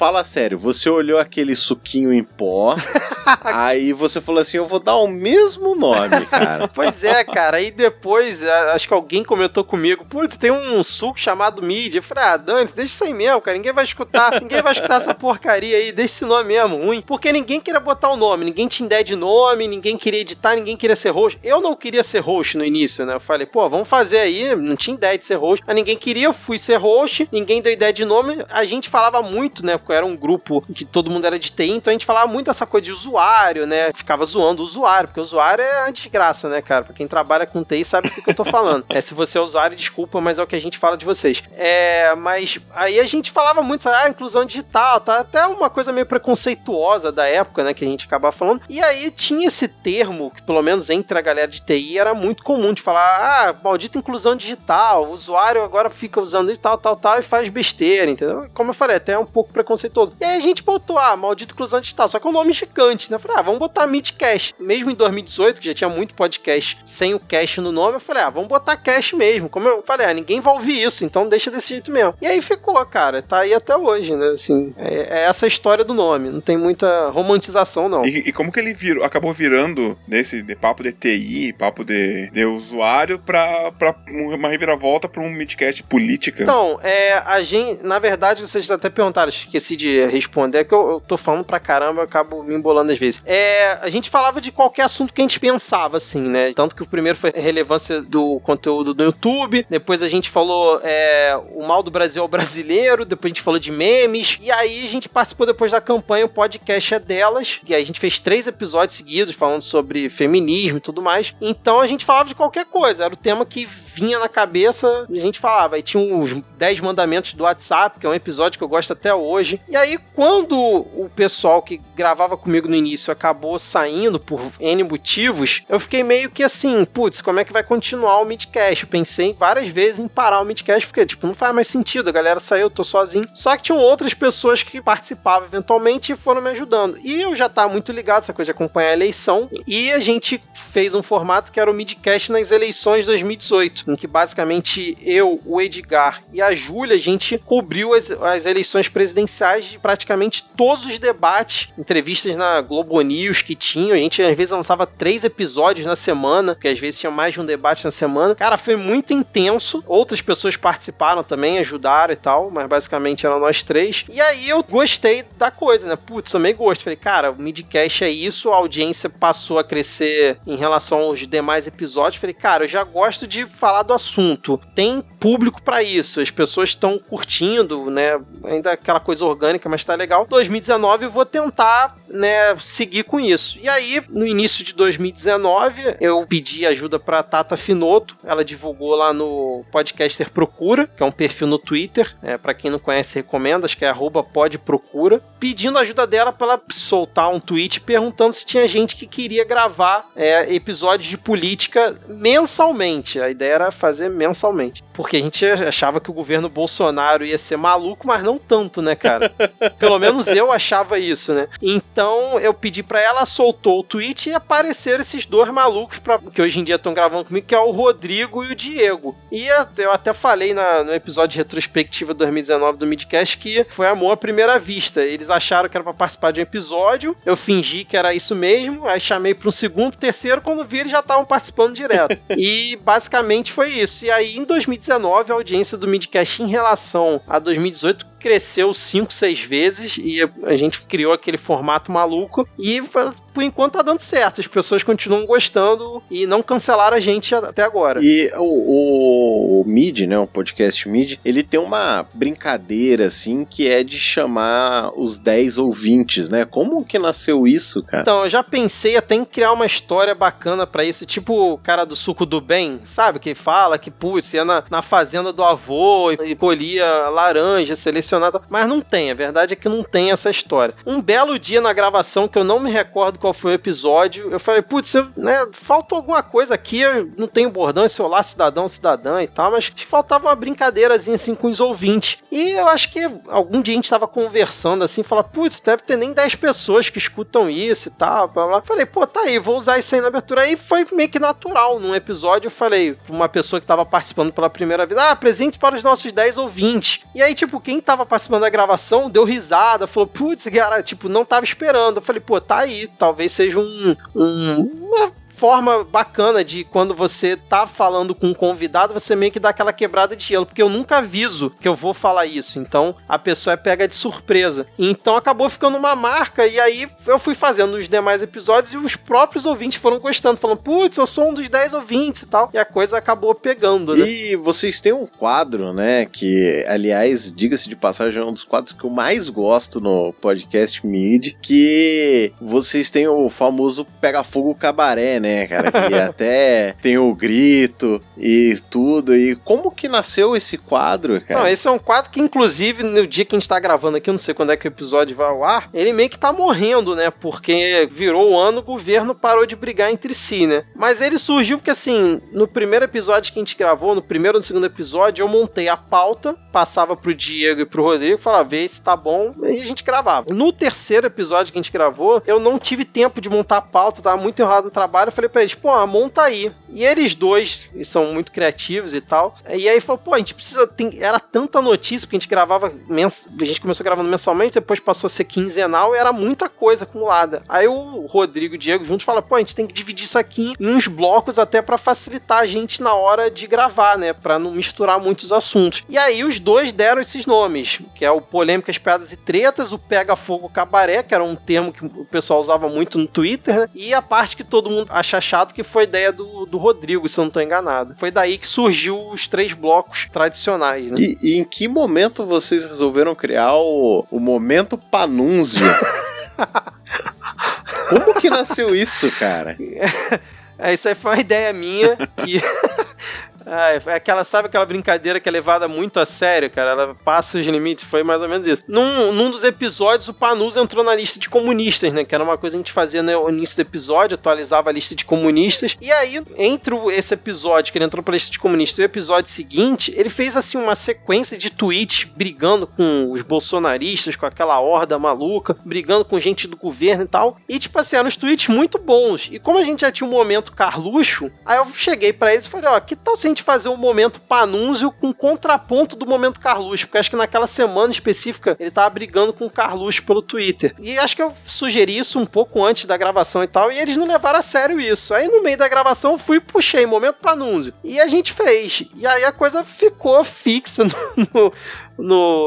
Fala sério, você olhou aquele suquinho em pó, aí você falou assim, eu vou dar o mesmo nome, cara. Pois é, cara, aí depois, acho que alguém comentou comigo, putz, tem um suco chamado Mid, eu falei, dane-se, deixa isso aí mesmo, cara, ninguém vai escutar essa porcaria aí, deixa esse nome mesmo, ruim, porque ninguém queria botar o nome, ninguém tinha ideia de nome, ninguém queria editar, ninguém queria ser host, eu não queria ser host no início, né, eu falei, pô, vamos fazer aí, não tinha ideia de ser host, mas ninguém queria, eu fui ser host, ninguém deu ideia de nome, a gente falava muito, né, época era um grupo em que todo mundo era de TI, então a gente falava muito dessa coisa de usuário, né? Ficava zoando o usuário, porque o usuário é a desgraça, né, cara? Pra quem trabalha com TI sabe do que eu tô falando. Se você é usuário, desculpa, mas é o que a gente fala de vocês. Mas aí a gente falava muito sobre inclusão digital, tá? Até uma coisa meio preconceituosa da época, né, que a gente acabava falando. E aí tinha esse termo, que pelo menos entre a galera de TI era muito comum de falar, maldita inclusão digital, o usuário agora fica usando isso, tal, e faz besteira, entendeu? Como eu falei, até é um pouco preconceituoso. E aí a gente botou, maldita inclusão digital, só que é um nome gigante, né? Eu falei, vamos botar Midcast. Mesmo em 2018, que já tinha muito podcast sem o cast no nome, eu falei, vamos botar cast mesmo. Como eu falei, ninguém vai ouvir isso, então deixa desse jeito mesmo. E aí ficou, cara, tá aí até hoje, né? Assim, é essa a história do nome, não tem muita romantização, não. E como que ele acabou virando nesse de papo de TI, papo de usuário, pra uma reviravolta pra um Midcast política? Então, a gente, na verdade, vocês até perguntaram, esqueci de responder, que eu tô falando pra caramba, eu acabo me embolando às vezes. A gente falava de qualquer assunto que a gente pensava, assim, né? Tanto que o primeiro foi a relevância do conteúdo do YouTube, depois a gente falou o mal do Brasil ao brasileiro, depois a gente falou de memes, e aí a gente participou depois da campanha O Podcast é Delas, e aí a gente fez 3 episódios seguidos falando sobre feminismo e tudo mais. Então a gente falava de qualquer coisa, era o tema que vinha na cabeça, a gente falava. E tinha os 10 mandamentos do WhatsApp, que é um episódio que eu gosto até hoje. E aí quando o pessoal que gravava comigo no início acabou saindo por N motivos, eu fiquei meio que assim, putz, como é que vai continuar o Midcast? Eu pensei várias vezes em parar o Midcast, porque não faz mais sentido, a galera saiu, eu tô sozinho. Só que tinham outras pessoas que participavam eventualmente e foram me ajudando. E eu já tava muito ligado essa coisa de acompanhar a eleição, e a gente fez um formato que era o Midcast nas eleições de 2018, em que basicamente eu, o Edgar e a Júlia, a gente cobriu as eleições presidenciais de praticamente todos os debates, entrevistas na Globo News que tinham, a gente às vezes lançava 3 episódios na semana, porque às vezes tinha mais de um debate na semana. Cara, foi muito intenso, outras pessoas participaram também, ajudaram e tal, mas basicamente eram nós 3, e aí eu gostei da coisa, né, putz, eu meio gosto, falei, cara, o Midcast é isso, a audiência passou a crescer em relação aos demais episódios, falei, cara, eu já gosto de falar do assunto, tem público pra isso, as pessoas estão curtindo, né, ainda aquela coisa orgânica, mas tá legal. 2019 eu vou tentar, né, seguir com isso. E aí, no início de 2019, eu pedi ajuda pra Tata Finoto, ela divulgou lá no Podcaster Procura, que é um perfil no Twitter, pra quem não conhece, recomendo, acho que é @podprocura, pedindo ajuda dela pra ela soltar um tweet perguntando se tinha gente que queria gravar episódios de política mensalmente. A ideia era fazer mensalmente. Porque a gente achava que o governo Bolsonaro ia ser maluco, mas não tanto, né, cara? Pelo menos eu achava isso, né? Então, eu pedi pra ela, soltou o tweet e apareceram esses 2 malucos que hoje em dia estão gravando comigo, que é o Rodrigo e o Diego. E eu até falei no episódio de retrospectiva 2019 do Midcast que foi amor à primeira vista. Eles acharam que era pra participar de um episódio, eu fingi que era isso mesmo, aí chamei para um segundo, terceiro, quando vi eles já estavam participando direto. E basicamente foi isso. E aí em 2019 a audiência do Midcast em relação a 2018 cresceu 5-6 vezes e a gente criou aquele formato maluco e por enquanto tá dando certo, as pessoas continuam gostando e não cancelaram a gente até agora. E o Mid, né, o podcast Mid, ele tem uma brincadeira assim que é de chamar os 10 ouvintes, né? Como que nasceu isso, cara? Então, eu já pensei até em criar uma história bacana pra isso, tipo o cara do Suco do Bem, sabe? Que fala que, putz, ia na fazenda do avô e colhia laranja, selecionada, mas não tem, a verdade é que não tem essa história. Um belo dia na gravação, que eu não me recordo qual foi o episódio, eu falei, putz, né, falta alguma coisa aqui, eu não tenho bordão, esse olá cidadão, cidadã e tal, mas faltava uma brincadeirazinha assim com os ouvintes. E eu acho que algum dia a gente tava conversando assim, falar, putz, deve ter nem 10 pessoas que escutam isso e tal, blá, blá. Falei, pô, tá aí, vou usar isso aí na abertura. Aí foi meio que natural, num episódio eu falei pra uma pessoa que tava participando pela primeira vez, presente para os nossos 10 ouvintes. E aí, tipo, quem tava participando da gravação deu risada, falou, putz, cara, tipo, não tava esperando. Eu falei, pô, tá aí, talvez seja um forma bacana de quando você tá falando com um convidado, você meio que dá aquela quebrada de gelo, porque eu nunca aviso que eu vou falar isso, então a pessoa é pega de surpresa. Então acabou ficando uma marca, e aí eu fui fazendo os demais episódios e os próprios ouvintes foram gostando, falando, putz, eu sou um dos 10 ouvintes e tal, e a coisa acabou pegando, né? E vocês têm um quadro, né, que, aliás, diga-se de passagem, é um dos quadros que eu mais gosto no podcast Mid, que vocês têm o famoso Pega Fogo Cabaré, né, cara, que até tem o grito e tudo, e como que nasceu esse quadro, cara? Não, esse é um quadro que, inclusive, no dia que a gente tá gravando aqui, eu não sei quando é que o episódio vai ao ar, ele meio que tá morrendo, né, porque virou o ano, o governo parou de brigar entre si, né, mas ele surgiu porque, assim, no primeiro episódio que a gente gravou, no primeiro ou no segundo episódio, eu montei a pauta, passava pro Diego e pro Rodrigo, falava, vê se tá bom, e a gente gravava. No terceiro episódio que a gente gravou, eu não tive tempo de montar a pauta, tava muito enrolado no trabalho, eu falei pra eles, pô, monta aí. E eles dois são muito criativos e tal, e aí falou, pô, a gente precisa, era tanta notícia, porque a gente gravava, a gente começou gravando mensalmente, depois passou a ser quinzenal, e era muita coisa acumulada. Aí o Rodrigo e o Diego juntos falam, pô, a gente tem que dividir isso aqui em uns blocos até pra facilitar a gente na hora de gravar, né, pra não misturar muitos assuntos. E aí os dois deram esses nomes, que é o Polêmicas, Piadas e Tretas, o Pega Fogo Cabaré, que era um termo que o pessoal usava muito no Twitter, né, e a parte que todo mundo acha chato, que foi a ideia do Rodrigo, se eu não tô enganado. Foi daí que surgiu os três blocos tradicionais, né? E em que momento vocês resolveram criar o Momento Panunzi? Como que nasceu isso, cara? Isso aí foi uma ideia minha que... É aquela, sabe aquela brincadeira que é levada muito a sério, cara? Ela passa os limites, foi mais ou menos isso. Num dos episódios, o Panunzi entrou na lista de comunistas, né? Que era uma coisa que a gente fazia no início do episódio, atualizava a lista de comunistas. E aí, entre esse episódio, que ele entrou pra lista de comunistas, e o episódio seguinte, ele fez, assim, uma sequência de tweets brigando com os bolsonaristas, com aquela horda maluca, brigando com gente do governo e tal. E, tipo assim, eram uns tweets muito bons. E como a gente já tinha um momento Carluxo, aí eu cheguei pra eles e falei, ó, que tal se a gente fazer um Momento Panunzi com contraponto do Momento Carluxo, porque acho que naquela semana específica ele tava brigando com o Carluxo pelo Twitter. E acho que eu sugeri isso um pouco antes da gravação e tal, e eles não levaram a sério isso. Aí no meio da gravação eu fui e puxei Momento Panunzi. E a gente fez. E aí a coisa ficou fixa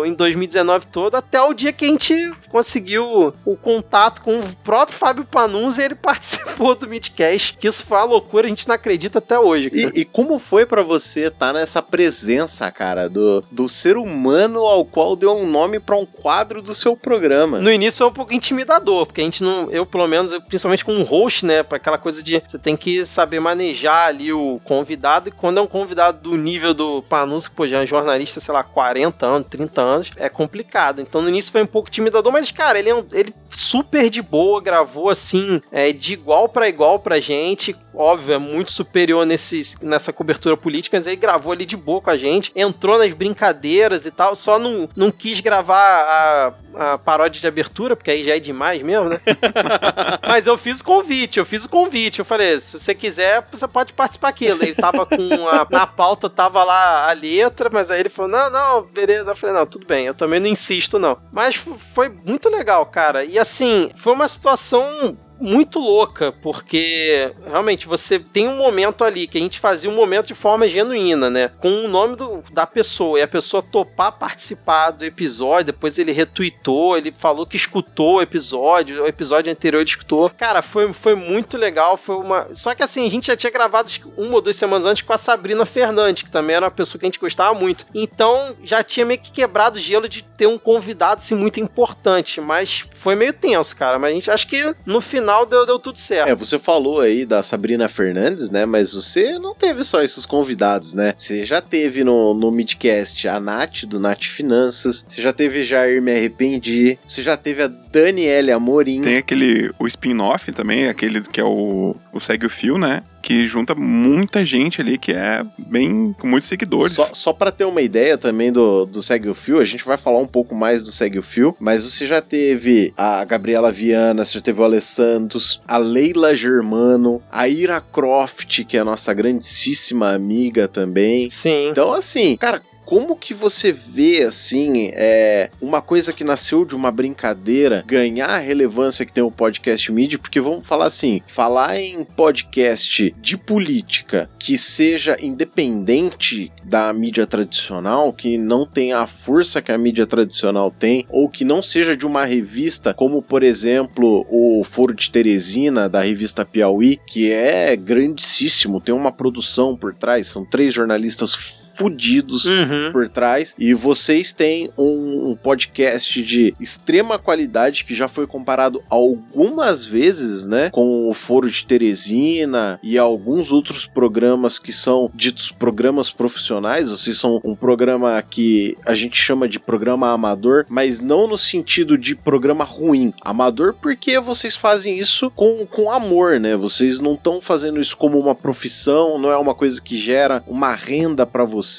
em 2019 todo, até o dia que a gente conseguiu o contato com o próprio Fábio Panunzi e ele participou do Midcast, que isso foi uma loucura, a gente não acredita até hoje. E como foi pra você estar nessa presença, cara, do ser humano ao qual deu um nome pra um quadro do seu programa? No início foi um pouco intimidador, porque a gente não, eu pelo menos, principalmente com um host, né, pra aquela coisa de você tem que saber manejar ali o convidado, e quando é um convidado do nível do Panunzi, que, pô, já é um jornalista, sei lá, 40 anos, 30 anos, é complicado. Então no início foi um pouco intimidador, mas cara, ele super de boa, gravou assim, de igual pra gente, óbvio, é muito superior nessa cobertura política, mas ele gravou ali de boa com a gente, entrou nas brincadeiras e tal, só não quis gravar a paródia de abertura, porque aí já é demais mesmo, né? Mas eu fiz o convite, eu falei, se você quiser, você pode participar aqui. Ele tava com na pauta tava lá a letra, mas aí ele falou, não, beleza. Eu falei, não, tudo bem, eu também não insisto, não. Mas foi muito legal, cara. E assim, foi uma situação muito louca, porque realmente você tem um momento ali que a gente fazia um momento de forma genuína, né, com o nome da pessoa, e a pessoa topar participar do episódio, depois ele retweetou, ele falou que escutou o episódio anterior ele escutou, cara, foi muito legal, só que assim, a gente já tinha gravado uma ou duas semanas antes com a Sabrina Fernandes, que também era uma pessoa que a gente gostava muito, então já tinha meio que quebrado o gelo de ter um convidado assim muito importante, mas foi meio tenso, cara, mas a gente, acho que no final deu tudo certo. Você falou aí da Sabrina Fernandes, né? Mas você não teve só esses convidados, né? Você já teve no Midcast a Nath, do Nath Finanças. Você já teve Jair Me Arrependi. Você já teve a Daniele Amorim. Tem o spin-off também, aquele que é o Segue o Fio, né? Que junta muita gente ali que é bem... com muitos seguidores. Só pra ter uma ideia também do Segue o Fio, a gente vai falar um pouco mais do Segue o Fio, mas você já teve a Gabriela Viana, você já teve o Alessandro, a Leila Germano, a Ira Croft, que é a nossa grandíssima amiga também. Sim. Então, assim, cara... Como que você vê, assim, uma coisa que nasceu de uma brincadeira ganhar a relevância que tem o podcast mídia? Porque vamos falar assim, falar em podcast de política que seja independente da mídia tradicional, que não tenha a força que a mídia tradicional tem, ou que não seja de uma revista como, por exemplo, o Foro de Teresina, da revista Piauí, que é grandíssimo, tem uma produção por trás, são 3 jornalistas fudidos por trás, e vocês têm um podcast de extrema qualidade que já foi comparado algumas vezes, né, com o Foro de Teresina e alguns outros programas que são ditos programas profissionais. Vocês são um programa que a gente chama de programa amador, mas não no sentido de programa ruim, amador, porque vocês fazem isso com amor, né, vocês não estão fazendo isso como uma profissão, não é uma coisa que gera uma renda para vocês.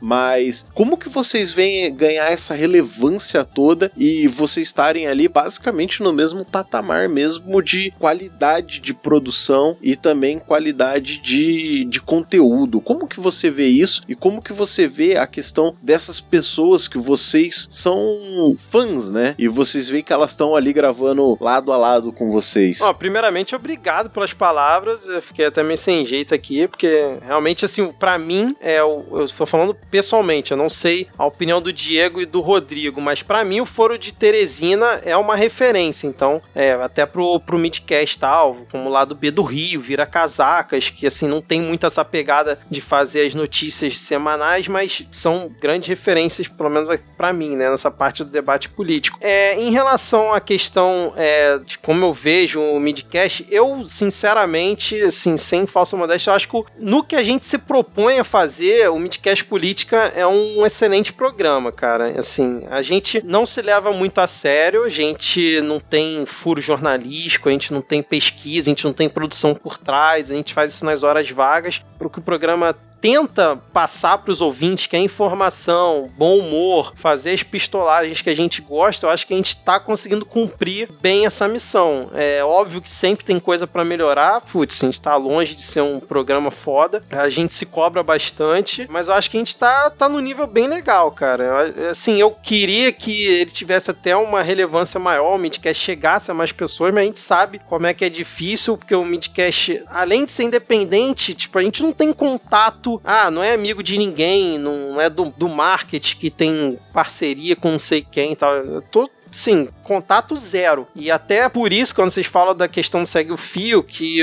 Mas como que vocês vêm ganhar essa relevância toda e vocês estarem ali basicamente no mesmo patamar mesmo de qualidade de produção e também qualidade de conteúdo? Como que você vê isso e como que você vê a questão dessas pessoas que vocês são fãs, né? E vocês veem que elas estão ali gravando lado a lado com vocês. Ó, primeiramente, obrigado pelas palavras. Eu fiquei até meio sem jeito aqui, porque realmente, assim, pra mim, eu estou falando pessoalmente, eu não sei a opinião do Diego e do Rodrigo, mas pra mim o Foro de Teresina é uma referência, então, até pro Midcast tal, como lá do B do Rio, Vira Casacas, que assim, não tem muito essa pegada de fazer as notícias semanais, mas são grandes referências, pelo menos pra mim, né, nessa parte do debate político. Em relação à questão de como eu vejo o Midcast, eu, sinceramente, assim, sem falsa modéstia, eu acho que no que a gente se propõe a fazer, o Midcast Política é um excelente programa, cara. Assim, a gente não se leva muito a sério, a gente não tem furo jornalístico, a gente não tem pesquisa, a gente não tem produção por trás, a gente faz isso nas horas vagas, porque o programa tenta passar para os ouvintes que é informação, bom humor, fazer as pistolagens que a gente gosta. Eu acho que a gente tá conseguindo cumprir bem essa missão. É óbvio que sempre tem coisa para melhorar, putz, a gente tá longe de ser um programa foda, a gente se cobra bastante, mas eu acho que a gente tá num nível bem legal, cara. Assim, eu queria que ele tivesse até uma relevância maior, o Midcast chegasse a mais pessoas, mas a gente sabe como é que é difícil, porque o Midcast, além de ser independente, tipo, a gente não tem contato, não é amigo de ninguém, não é do marketing que tem parceria com não sei quem e tal. Eu tô, sim, contato zero. E até por isso, quando vocês falam da questão do Segue o Fio, que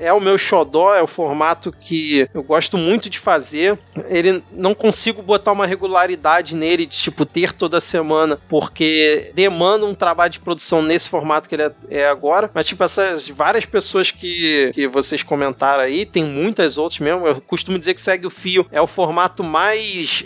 é o meu xodó, é o formato que eu gosto muito de fazer, ele não consigo botar uma regularidade nele, de tipo, ter toda semana, porque demanda um trabalho de produção nesse formato que ele é agora. Mas, tipo, essas várias pessoas que vocês comentaram aí, tem muitas outras mesmo. Eu costumo dizer que Segue o Fio é o formato mais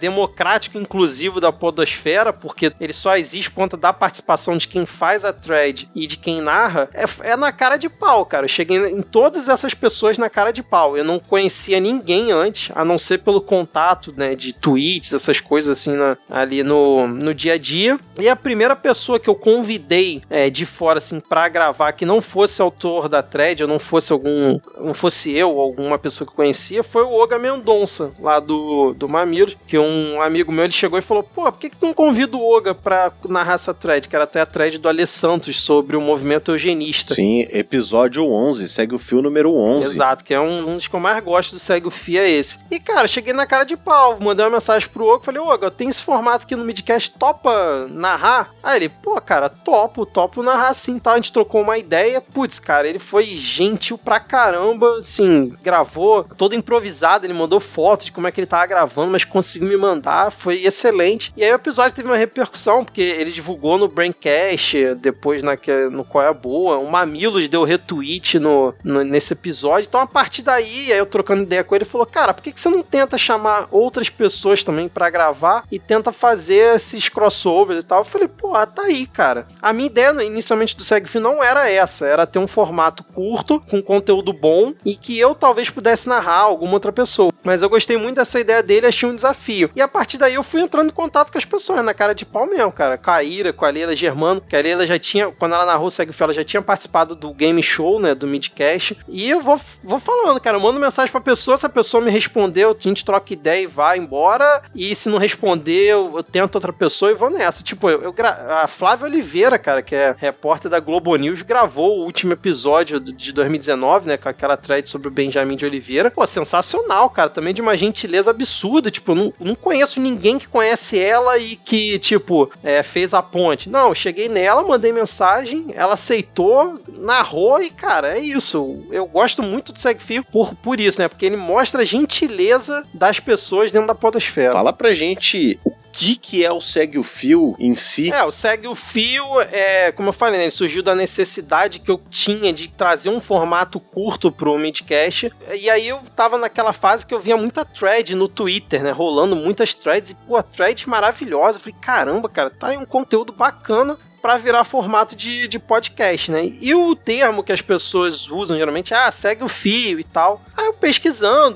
democrático, inclusivo da podosfera, porque ele só existe por conta da participação de quem faz a thread e de quem narra. É na cara de pau, cara. Eu cheguei em todas essas pessoas na cara de pau. Eu não conhecia ninguém antes, a não ser pelo contato, né, de tweets, essas coisas assim, ali no dia a dia. E a primeira pessoa que eu convidei de fora, assim, pra gravar, que não fosse autor da thread, ou não fosse eu ou alguma pessoa que eu conhecia, foi o Olga Mendonça, lá do Mamilos, que um amigo meu, ele chegou e falou: pô, por que tu não convida o Olga pra narrar essa thread, que era até a thread do Alê Santos sobre o movimento eugenista. Sim, episódio 11, Segue o Fio número 11. Exato, que é um dos que eu mais gosto do Segue o Fio, é esse. E, cara, cheguei na cara de pau, mandei uma mensagem pro Ogo, falei: Ogo, tem esse formato aqui no Midcast, topa narrar? Aí ele: pô, cara, topo narrar sim, tal. A gente trocou uma ideia, putz, cara, ele foi gentil pra caramba, assim, gravou todo improvisado, ele mandou fotos de como é que ele tava gravando, mas conseguiu me mandar, foi excelente. E aí o episódio teve uma repercussão, porque ele divulgou no Braincast, depois no Qual é a Boa, o Mamilos deu retweet nesse episódio. Então, a partir daí, aí eu trocando ideia com ele, falou: cara, por que você não tenta chamar outras pessoas também pra gravar e tenta fazer esses crossovers e tal? Eu falei: pô, tá aí, cara. A minha ideia inicialmente do Segue Fio não era essa, era ter um formato curto, com conteúdo bom e que eu talvez pudesse narrar alguma outra pessoa. Mas eu gostei muito dessa ideia dele, achei um desafio. E a partir daí eu fui entrando em contato com as pessoas, na cara de pau mesmo, cara. Caíra, com a Leila Germano, que a Leila já tinha, quando ela narrou o Segue o Fio, ela já tinha participado do game show, né, do Midcast. E eu vou falando, cara, eu mando mensagem pra pessoa, se a pessoa me respondeu, a gente troca ideia e vai embora, e se não responder, eu tento outra pessoa e vou nessa. Tipo, a Flávia Oliveira, cara, que é repórter da Globo News, gravou o último episódio de 2019, né, com aquela thread sobre o Benjamin de Oliveira. Pô, sensacional, cara, também de uma gentileza absurda, tipo, eu não conheço ninguém que conhece ela e que, tipo, fez a ponte. Não, cheguei nela, mandei mensagem, ela aceitou, narrou e, cara, é isso. Eu gosto muito do Segue Fio por isso, né, porque ele mostra a gentileza das pessoas dentro da podosfera. Fala pra gente o que é o Segue o Fio em si? O Segue o Fio, como eu falei, né, ele surgiu da necessidade que eu tinha de trazer um formato curto pro Midcast, e aí eu tava naquela fase que eu via muita thread no Twitter, né, rolando muitas threads, e pô, threads maravilhosas, eu falei, caramba, cara, tá aí um conteúdo bacana pra virar formato de podcast, né? E o termo que as pessoas usam geralmente é, segue o fio e tal. Aí eu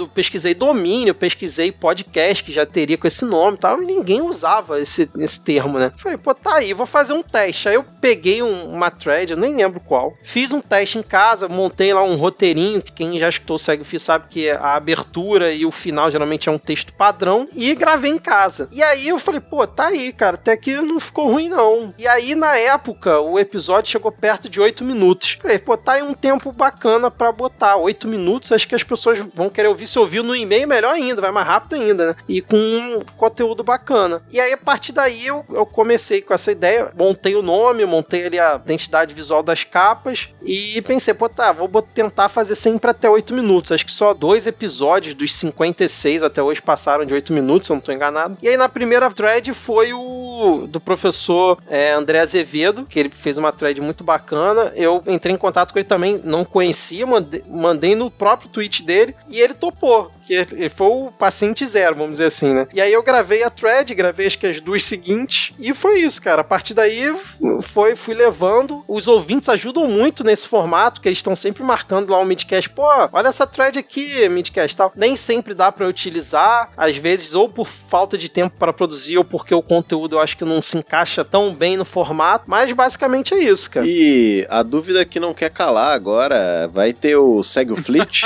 pesquisei domínio, pesquisei podcast, que já teria com esse nome e tal, e ninguém usava esse termo, né? Falei, pô, tá aí, vou fazer um teste. Aí eu peguei uma thread, eu nem lembro qual, fiz um teste em casa, montei lá um roteirinho, que quem já escutou o Segue o Fio sabe que a abertura e o final geralmente é um texto padrão, e gravei em casa. E aí eu falei, pô, tá aí, cara, até que não ficou ruim, não. E aí, na época, o episódio chegou perto de 8 minutos. Falei, pô, tá aí um tempo bacana pra botar. 8 minutos, acho que as pessoas vão querer ouvir. Se ouvir no e-mail, melhor ainda, vai mais rápido ainda, né? E com um conteúdo bacana. E aí, a partir daí, eu comecei com essa ideia, montei o nome, montei ali a identidade visual das capas e pensei, pô, tá, vou tentar fazer sempre até 8 minutos. Acho que só 2 episódios dos 56 até hoje passaram de 8 minutos, se eu não tô enganado. E aí, na primeira thread, foi o do professor André Azevedo, que ele fez uma thread muito bacana. Eu entrei em contato com ele também, não conhecia, mandei no próprio tweet dele e ele topou, que ele foi o paciente zero, vamos dizer assim, né? E aí eu gravei a thread, gravei acho que as 2 seguintes e foi isso, cara. A partir daí fui levando. Os ouvintes ajudam muito nesse formato, que eles estão sempre marcando lá o Midcast. Pô, olha essa thread aqui, Midcast, tal. Nem sempre dá pra utilizar, às vezes ou por falta de tempo para produzir ou porque o conteúdo eu acho que não se encaixa tão bem no formato. Mas basicamente é isso, cara. E a dúvida que não quer calar agora, vai ter o Segue o Flit?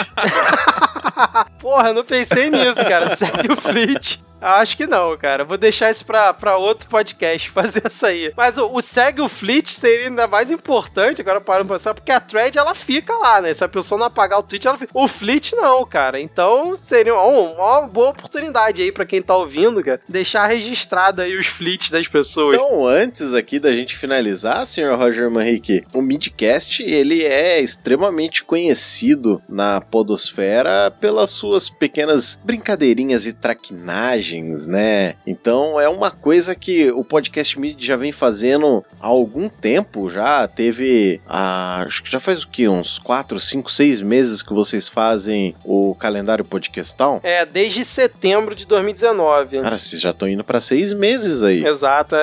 Porra, eu não pensei nisso, cara. Segue o Flit. Acho que não, cara. Vou deixar isso pra outro podcast, fazer essa aí. Mas o Segue o Flit seria ainda mais importante, agora parando pra pensar, porque a thread, ela fica lá, né? Se a pessoa não apagar o tweet, ela fica... O Flit não, cara. Então, seria uma boa oportunidade aí pra quem tá ouvindo, cara, deixar registrado aí os Flits das pessoas. Então, antes aqui da gente finalizar, senhor Roger Manrique, o Midcast, ele é extremamente conhecido na podosfera pelas suas pequenas brincadeirinhas e traquinagens, né? Então é uma coisa que o Podcast Mid já vem fazendo há algum tempo, já teve, acho que já faz o que? Uns 4, 5, 6 meses que vocês fazem o calendário podcastal? Desde setembro de 2019. Cara, vocês já estão indo pra 6 meses aí. Exato,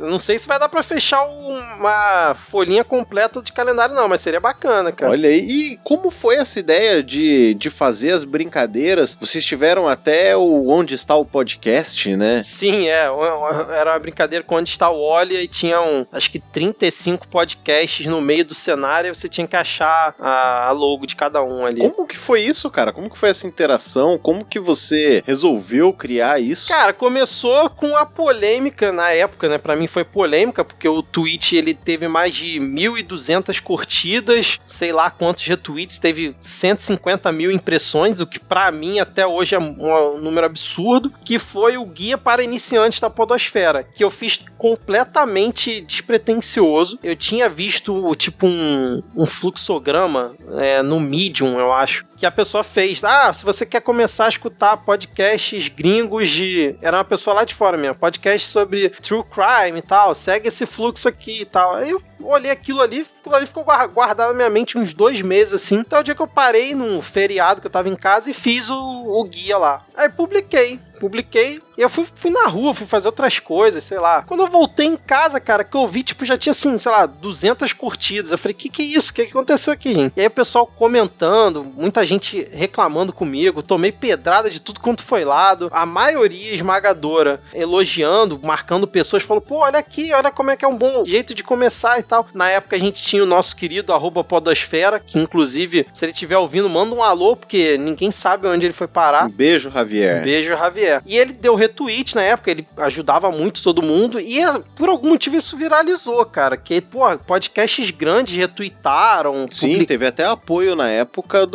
não sei se vai dar pra fechar uma folhinha completa de calendário não, mas seria bacana, cara. Olha aí, e como foi essa ideia de fazer as brincadeiras? Vocês tiveram até o Onde Está o Podcast, né? Sim, era uma brincadeira com Onde Está o Olha e tinham, acho que 35 podcasts no meio do cenário e você tinha que achar a logo de cada um ali. Como que foi isso, cara? Como que foi essa interação? Como que você resolveu criar isso? Cara, começou com a polêmica na época, né? Pra mim foi polêmica, porque o tweet, ele teve mais de 1.200 curtidas, sei lá quantos retweets, teve 150 mil impressões, o que pra mim até hoje é um número absurdo, que foi o Guia para Iniciantes da Podosfera, que eu fiz completamente despretensioso. Eu tinha visto, tipo, um fluxograma no Medium, eu acho, que a pessoa fez. Se você quer começar a escutar podcasts gringos de... Era uma pessoa lá de fora mesmo. Podcast sobre true crime e tal. Segue esse fluxo aqui e tal. Aí eu olhei aquilo ali ficou guardado na minha mente uns 2 meses, assim. Então, o dia que eu parei num feriado que eu tava em casa e fiz o guia lá. Aí publiquei e eu fui na rua, fui fazer outras coisas, sei lá. Quando eu voltei em casa, cara, que eu vi, tipo, já tinha, assim, sei lá, 200 curtidas. Eu falei, que é isso? O que aconteceu aqui, gente? E aí o pessoal comentando, muita gente gente reclamando comigo, tomei pedrada de tudo quanto foi lado, a maioria esmagadora elogiando, marcando pessoas, falou, pô, olha aqui, olha como é que é um bom jeito de começar e tal. Na época a gente tinha o nosso querido @podosfera, que inclusive, se ele estiver ouvindo, manda um alô, porque ninguém sabe onde ele foi parar. Um beijo, Javier. Um beijo, Javier. E ele deu retweet na época, ele ajudava muito todo mundo, e por algum motivo isso viralizou, cara, que, pô, podcasts grandes retweetaram. Sim, teve até apoio na época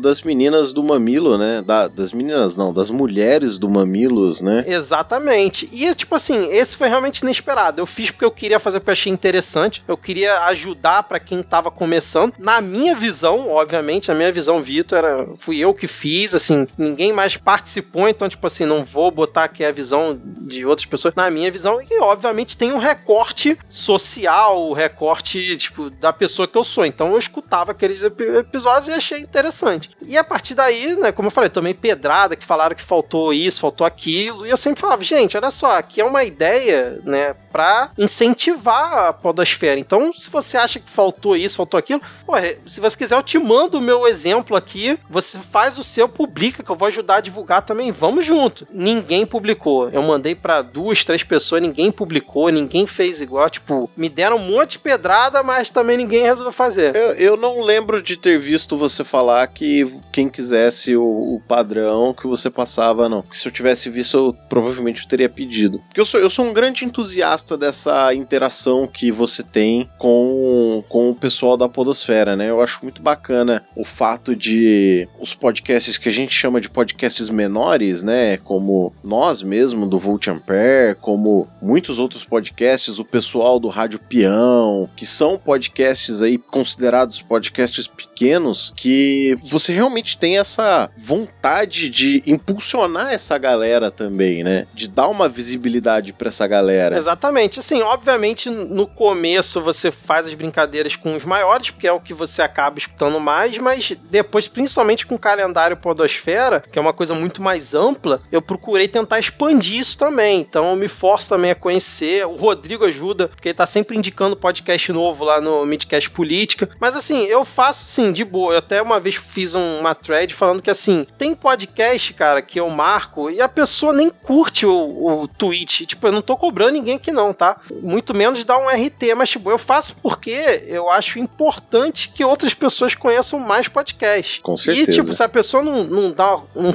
das meninas do Mamilo, né? Das meninas, não, das mulheres do Mamilos, né? Exatamente. E, tipo assim, esse foi realmente inesperado. Eu fiz porque eu queria fazer, porque eu achei interessante. Eu queria ajudar pra quem tava começando. Na minha visão, obviamente, na minha visão, Vitor, fui eu que fiz, assim, ninguém mais participou, então, tipo assim, não vou botar aqui a visão de outras pessoas. Na minha visão, e obviamente tem um recorte social, o recorte, tipo, da pessoa que eu sou. Então, eu escutava aqueles episódios e achei interessante. E a partir daí, né, como eu falei, tomei pedrada, que falaram que faltou isso, faltou aquilo, e eu sempre falava, gente, olha só, aqui é uma ideia, né, pra incentivar a podosfera. Então, se você acha que faltou isso, faltou aquilo, pô, se você quiser, eu te mando o meu exemplo aqui, você faz o seu, publica, que eu vou ajudar a divulgar também, vamos junto. Ninguém publicou. Eu mandei pra 2, 3 pessoas, ninguém publicou, ninguém fez igual, tipo, me deram um monte de pedrada, mas também ninguém resolveu fazer. Eu não lembro de ter visto você falar que quem quisesse o padrão que você passava, não. Se eu tivesse visto, eu provavelmente teria pedido. Porque eu sou um grande entusiasta dessa interação que você tem com o pessoal da podosfera, né? Eu acho muito bacana o fato de os podcasts que a gente chama de podcasts menores, né? Como nós mesmo, do Volt Ampère, como muitos outros podcasts, o pessoal do Rádio Peão, que são podcasts aí considerados podcasts pequenos, que você realmente tem essa vontade de impulsionar essa galera também, né? De dar uma visibilidade pra essa galera. Exatamente. Assim, obviamente, no começo você faz as brincadeiras com os maiores, porque é o que você acaba escutando mais, mas depois, principalmente com o calendário podosfera, que é uma coisa muito mais ampla, eu procurei tentar expandir isso também. Então, eu me forço também a conhecer. O Rodrigo ajuda, porque ele tá sempre indicando podcast novo lá no Midcast Política. Mas, assim, eu faço, sim, de boa. Eu até uma vez fiz uma thread falando que, assim, tem podcast, cara, que eu marco e a pessoa nem curte o tweet. Tipo, eu não tô cobrando ninguém aqui não, tá? Muito menos dar um RT, mas, tipo, eu faço porque eu acho importante que outras pessoas conheçam mais podcast. Com certeza. E, tipo, se a pessoa não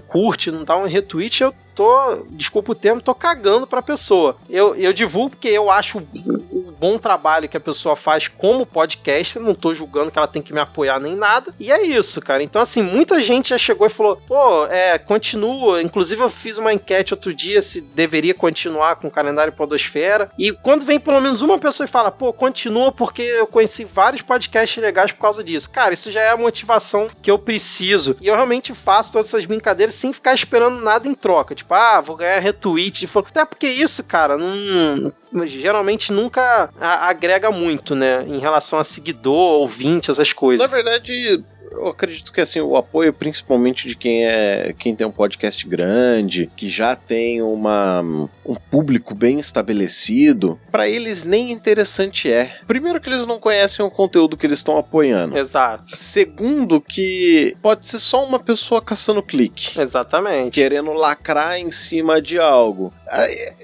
curte, não dá um retweet, eu tô, desculpa o termo, tô cagando pra pessoa. Eu divulgo porque eu acho o bom trabalho que a pessoa faz como podcaster, não tô julgando que ela tem que me apoiar nem nada, e é isso, cara. Então, assim, muita gente já chegou e falou, pô, continua, inclusive eu fiz uma enquete outro dia se deveria continuar com o calendário podosfera, e quando vem pelo menos uma pessoa e fala, pô, continua porque eu conheci vários podcasts legais por causa disso. Cara, isso já é a motivação que eu preciso, e eu realmente faço todas essas brincadeiras sem ficar esperando nada em troca, tipo, vou ganhar retweet. Até porque isso, cara, não... geralmente nunca agrega muito, né? Em relação a seguidor, ouvinte, essas coisas. Na verdade... eu acredito que, assim, o apoio principalmente de quem tem um podcast grande, que já tem um público bem estabelecido, pra eles nem interessante é. Primeiro que eles não conhecem o conteúdo que eles estão apoiando. Exato. Segundo que pode ser só uma pessoa caçando clique. Exatamente. Querendo lacrar em cima de algo.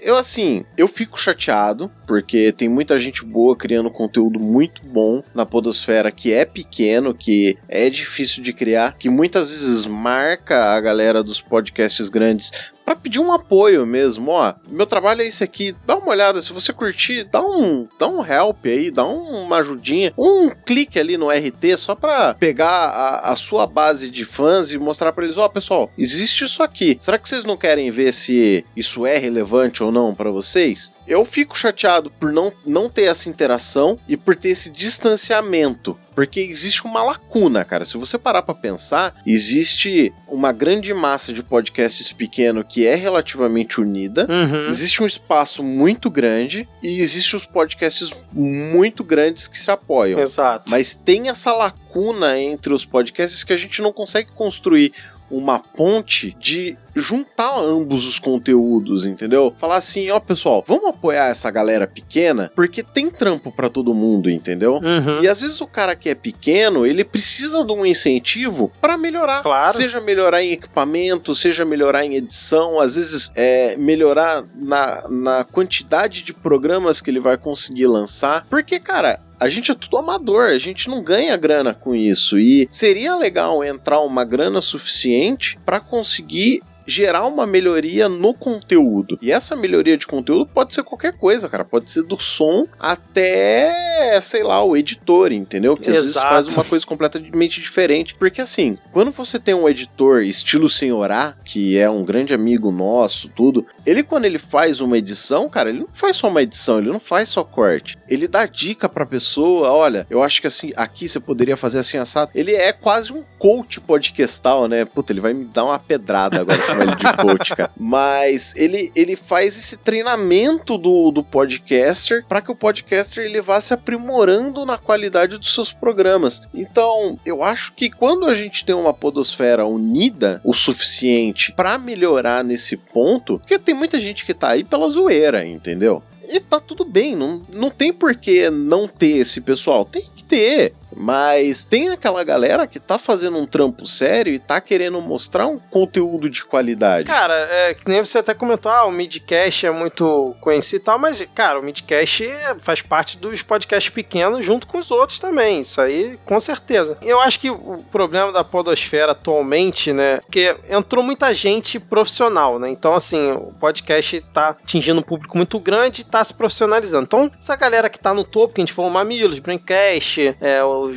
Eu, assim, eu fico chateado, porque tem muita gente boa criando conteúdo muito bom na podosfera, que é pequeno, que é difícil de criar, que muitas vezes marca a galera dos podcasts grandes pra pedir um apoio mesmo, ó, meu trabalho é esse aqui, dá uma olhada, se você curtir, dá um help aí, dá uma ajudinha, um clique ali no RT, só pra pegar a sua base de fãs e mostrar pra eles, ó, pessoal, existe isso aqui, será que vocês não querem ver se isso é relevante ou não pra vocês? Eu fico chateado por não ter essa interação e por ter esse distanciamento, porque existe uma lacuna, cara, se você parar pra pensar, existe uma grande massa de podcasts pequenos que é relativamente unida, uhum. Existe um espaço muito grande e existem os podcasts muito grandes que se apoiam. Exato. Mas tem essa lacuna entre os podcasts que a gente não consegue construir uma ponte de juntar ambos os conteúdos, entendeu? Falar assim, ó, pessoal, vamos apoiar essa galera pequena, porque tem trampo pra todo mundo, entendeu? Uhum. E às vezes o cara que é pequeno, ele precisa de um incentivo pra melhorar. Claro. Seja melhorar em equipamento, seja melhorar em edição, às vezes melhorar na quantidade de programas que ele vai conseguir lançar. Porque, cara, a gente é tudo amador, a gente não ganha grana com isso. E seria legal entrar uma grana suficiente pra conseguir gerar uma melhoria no conteúdo. E essa melhoria de conteúdo pode ser qualquer coisa, cara. Pode ser do som até, sei lá, o editor, entendeu? Que às vezes faz uma coisa completamente diferente. Porque assim, quando você tem um editor estilo Senhorá, que é um grande amigo nosso, tudo, ele quando ele faz uma edição, cara, ele não faz só uma edição, ele não faz só corte. Ele dá dica pra pessoa, olha, eu acho que assim, aqui você poderia fazer assim, assado. Ele é quase um coach podcastal, né? Puta, ele vai me dar uma pedrada agora. De coach, cara. Mas ele faz esse treinamento do podcaster para que o podcaster ele vá se aprimorando na qualidade dos seus programas. Então, eu acho que quando a gente tem uma podosfera unida o suficiente para melhorar nesse ponto, porque tem muita gente que tá aí pela zoeira, entendeu? E tá tudo bem, não tem por que não ter esse pessoal, tem que ter. Mas tem aquela galera que tá fazendo um trampo sério e tá querendo mostrar um conteúdo de qualidade. Cara, que nem você até comentou, o Midcast é muito conhecido e tal, mas, cara, o Midcast faz parte dos podcasts pequenos junto com os outros também, isso aí com certeza. Eu acho que o problema da podosfera atualmente, né, porque entrou muita gente profissional, né, então, assim, o podcast tá atingindo um público muito grande e tá se profissionalizando. Então, essa galera que tá no topo, que a gente falou, Mamilos, Braincast,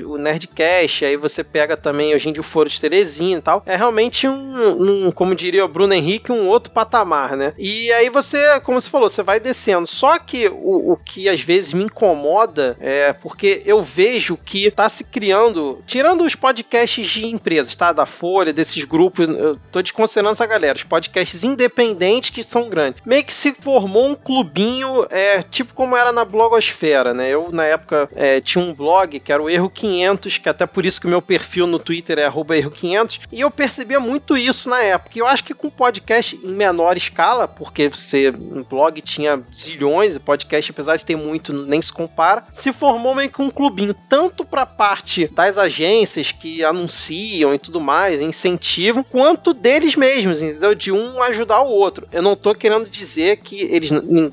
o Nerdcast, aí você pega também hoje em dia o Foro de Teresina e tal, é realmente um, como diria o Bruno Henrique, um outro patamar, né? E aí você, como você falou, você vai descendo. Só que o que às vezes me incomoda é porque eu vejo que tá se criando, tirando os podcasts de empresas, tá? Da Folha, desses grupos, eu tô desconsiderando essa galera, os podcasts independentes que são grandes. Meio que se formou um clubinho, tipo como era na blogosfera, né? Eu, na época, tinha um blog que era o Erro 500, que até por isso que o meu perfil no Twitter é @erro500, e eu percebia muito isso na época, e eu acho que com podcast em menor escala, porque você, um blog tinha zilhões, e podcast, apesar de ter muito, nem se compara, se formou meio que um clubinho, tanto pra parte das agências que anunciam e tudo mais, incentivam, quanto deles mesmos, entendeu? De um ajudar o outro. Eu não tô querendo dizer que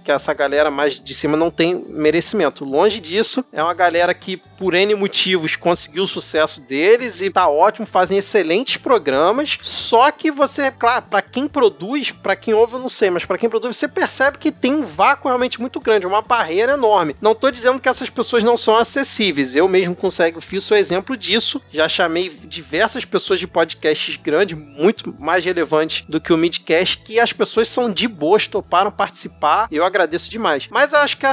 essa galera mais de cima não tem merecimento, longe disso, é uma galera que, por N motivos, conseguiu o sucesso deles e tá ótimo, fazem excelentes programas, só que você, claro, pra quem produz, pra quem ouve eu não sei, mas pra quem produz, você percebe que tem um vácuo realmente muito grande, uma barreira enorme. Não tô dizendo que essas pessoas não são acessíveis, eu mesmo consigo, fiz o exemplo disso, já chamei diversas pessoas de podcasts grandes, muito mais relevantes do que o Midcast, que as pessoas são de boas, toparam participar, eu agradeço demais. Mas eu acho que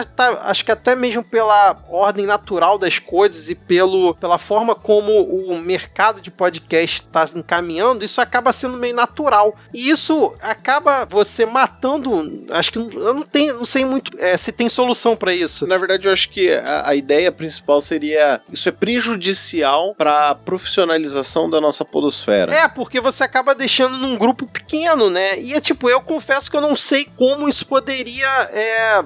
até mesmo pela ordem natural das coisas e pela forma como o mercado de podcast está encaminhando, isso acaba sendo meio natural. E isso acaba você matando, acho que eu não sei muito se tem solução para isso. Na verdade, eu acho que a ideia principal seria, isso é prejudicial para a profissionalização da nossa podosfera. Porque você acaba deixando num grupo pequeno, né? E eu confesso que eu não sei como isso poderia,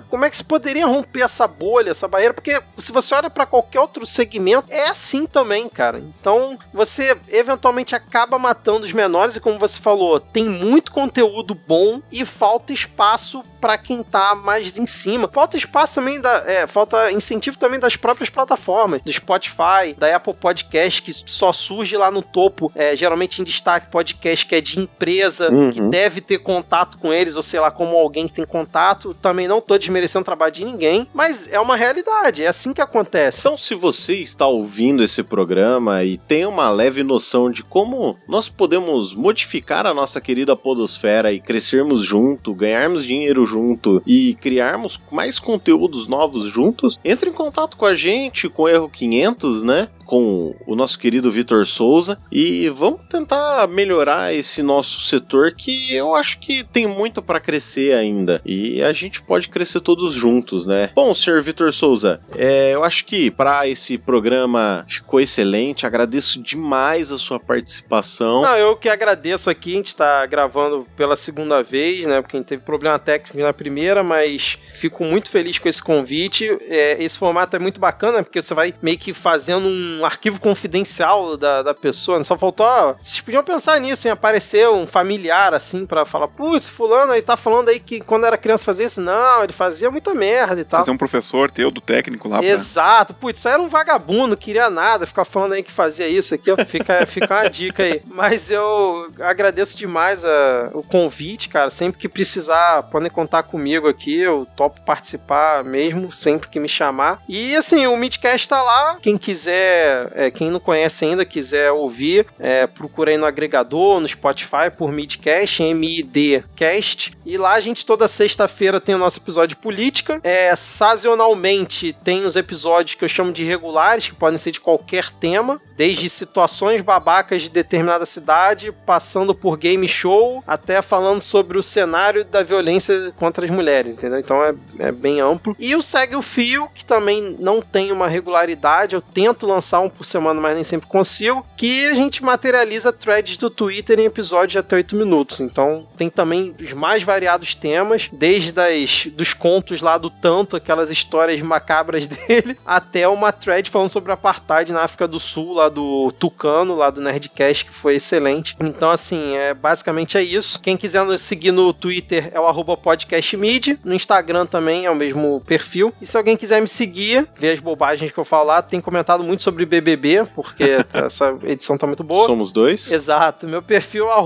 como é que se poderia romper essa bolha, essa barreira, porque se você olha para qualquer outro segmento, é assim também, cara. Então, você eventualmente acaba matando os menores e, como você falou, tem muito conteúdo bom e falta espaço pra quem tá mais em cima. Falta espaço também, falta incentivo também das próprias plataformas, do Spotify, da Apple Podcast, que só surge lá no topo, geralmente em destaque, podcast que é de empresa, que deve ter contato com eles, ou sei lá, como alguém que tem contato. Também não tô desmerecendo o trabalho de ninguém, mas é uma realidade, é assim que acontece. Então, se você está ouvindo esse programa e tem uma leve noção de como nós podemos modificar a nossa querida podosfera e crescermos junto, ganharmos dinheiro junto e criarmos mais conteúdos novos juntos, entre em contato com a gente, com o Erro 500, né? com o nosso querido Vitor Souza, e vamos tentar melhorar esse nosso setor, que eu acho que tem muito para crescer ainda, e a gente pode crescer todos juntos, né? Bom, senhor Vitor Souza, eu acho que para esse programa ficou excelente, agradeço demais a sua participação. Não, eu que agradeço aqui, a gente está gravando pela segunda vez, né, porque a gente teve problema técnico na primeira, mas fico muito feliz com esse convite. Esse formato é muito bacana, porque você vai meio que fazendo um arquivo confidencial da pessoa, só faltou, vocês podiam pensar nisso, hein? Apareceu um familiar, assim, pra falar, putz, fulano aí tá falando aí que quando era criança fazia isso, não, ele fazia muita merda e tal. Fazer um professor teu, do técnico lá. Exato, putz, isso aí era um vagabundo, não queria nada, ficar falando aí que fazia isso aqui, ó, fica uma dica aí. Mas eu agradeço demais o convite, cara, sempre que precisar, podem contar comigo aqui, eu topo participar mesmo, sempre que me chamar. E, assim, o Midcast tá lá, quem quiser, quem não conhece ainda, quiser ouvir, procura aí no agregador, no Spotify, por Midcast, M-I-D-Cast, e lá a gente toda sexta-feira tem o nosso episódio de política, sazonalmente tem os episódios que eu chamo de regulares, que podem ser de qualquer tema, desde situações babacas de determinada cidade, passando por game show, até falando sobre o cenário da violência contra as mulheres, entendeu? Então é bem amplo. E o Segue o Fio, que também não tem uma regularidade, eu tento lançar um por semana, mas nem sempre consigo, que a gente materializa threads do Twitter em episódios de até 8 minutos, então tem também os mais variados temas, desde dos contos lá do Tanto, aquelas histórias macabras dele, até uma thread falando sobre apartheid na África do Sul, lá do Tucano, lá do Nerdcast, que foi excelente. Então, assim, basicamente é isso. Quem quiser nos seguir no Twitter é o @podcastmid, no Instagram também é o mesmo perfil. E se alguém quiser me seguir, ver as bobagens que eu falo lá, tem comentado muito sobre BBB, porque essa edição tá muito boa. Somos dois. Exato. Meu perfil é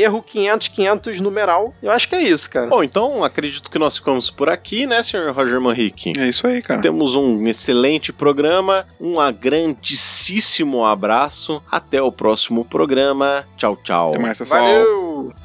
@erro500 500 numeral. Eu acho que é isso, cara. Bom, então, acredito que nós ficamos por aqui, né, senhor Roger Manrique? É isso aí, cara. Temos um excelente programa, um grandíssimo abraço, até o próximo programa. Tchau, tchau. Até mais, pessoal. Valeu!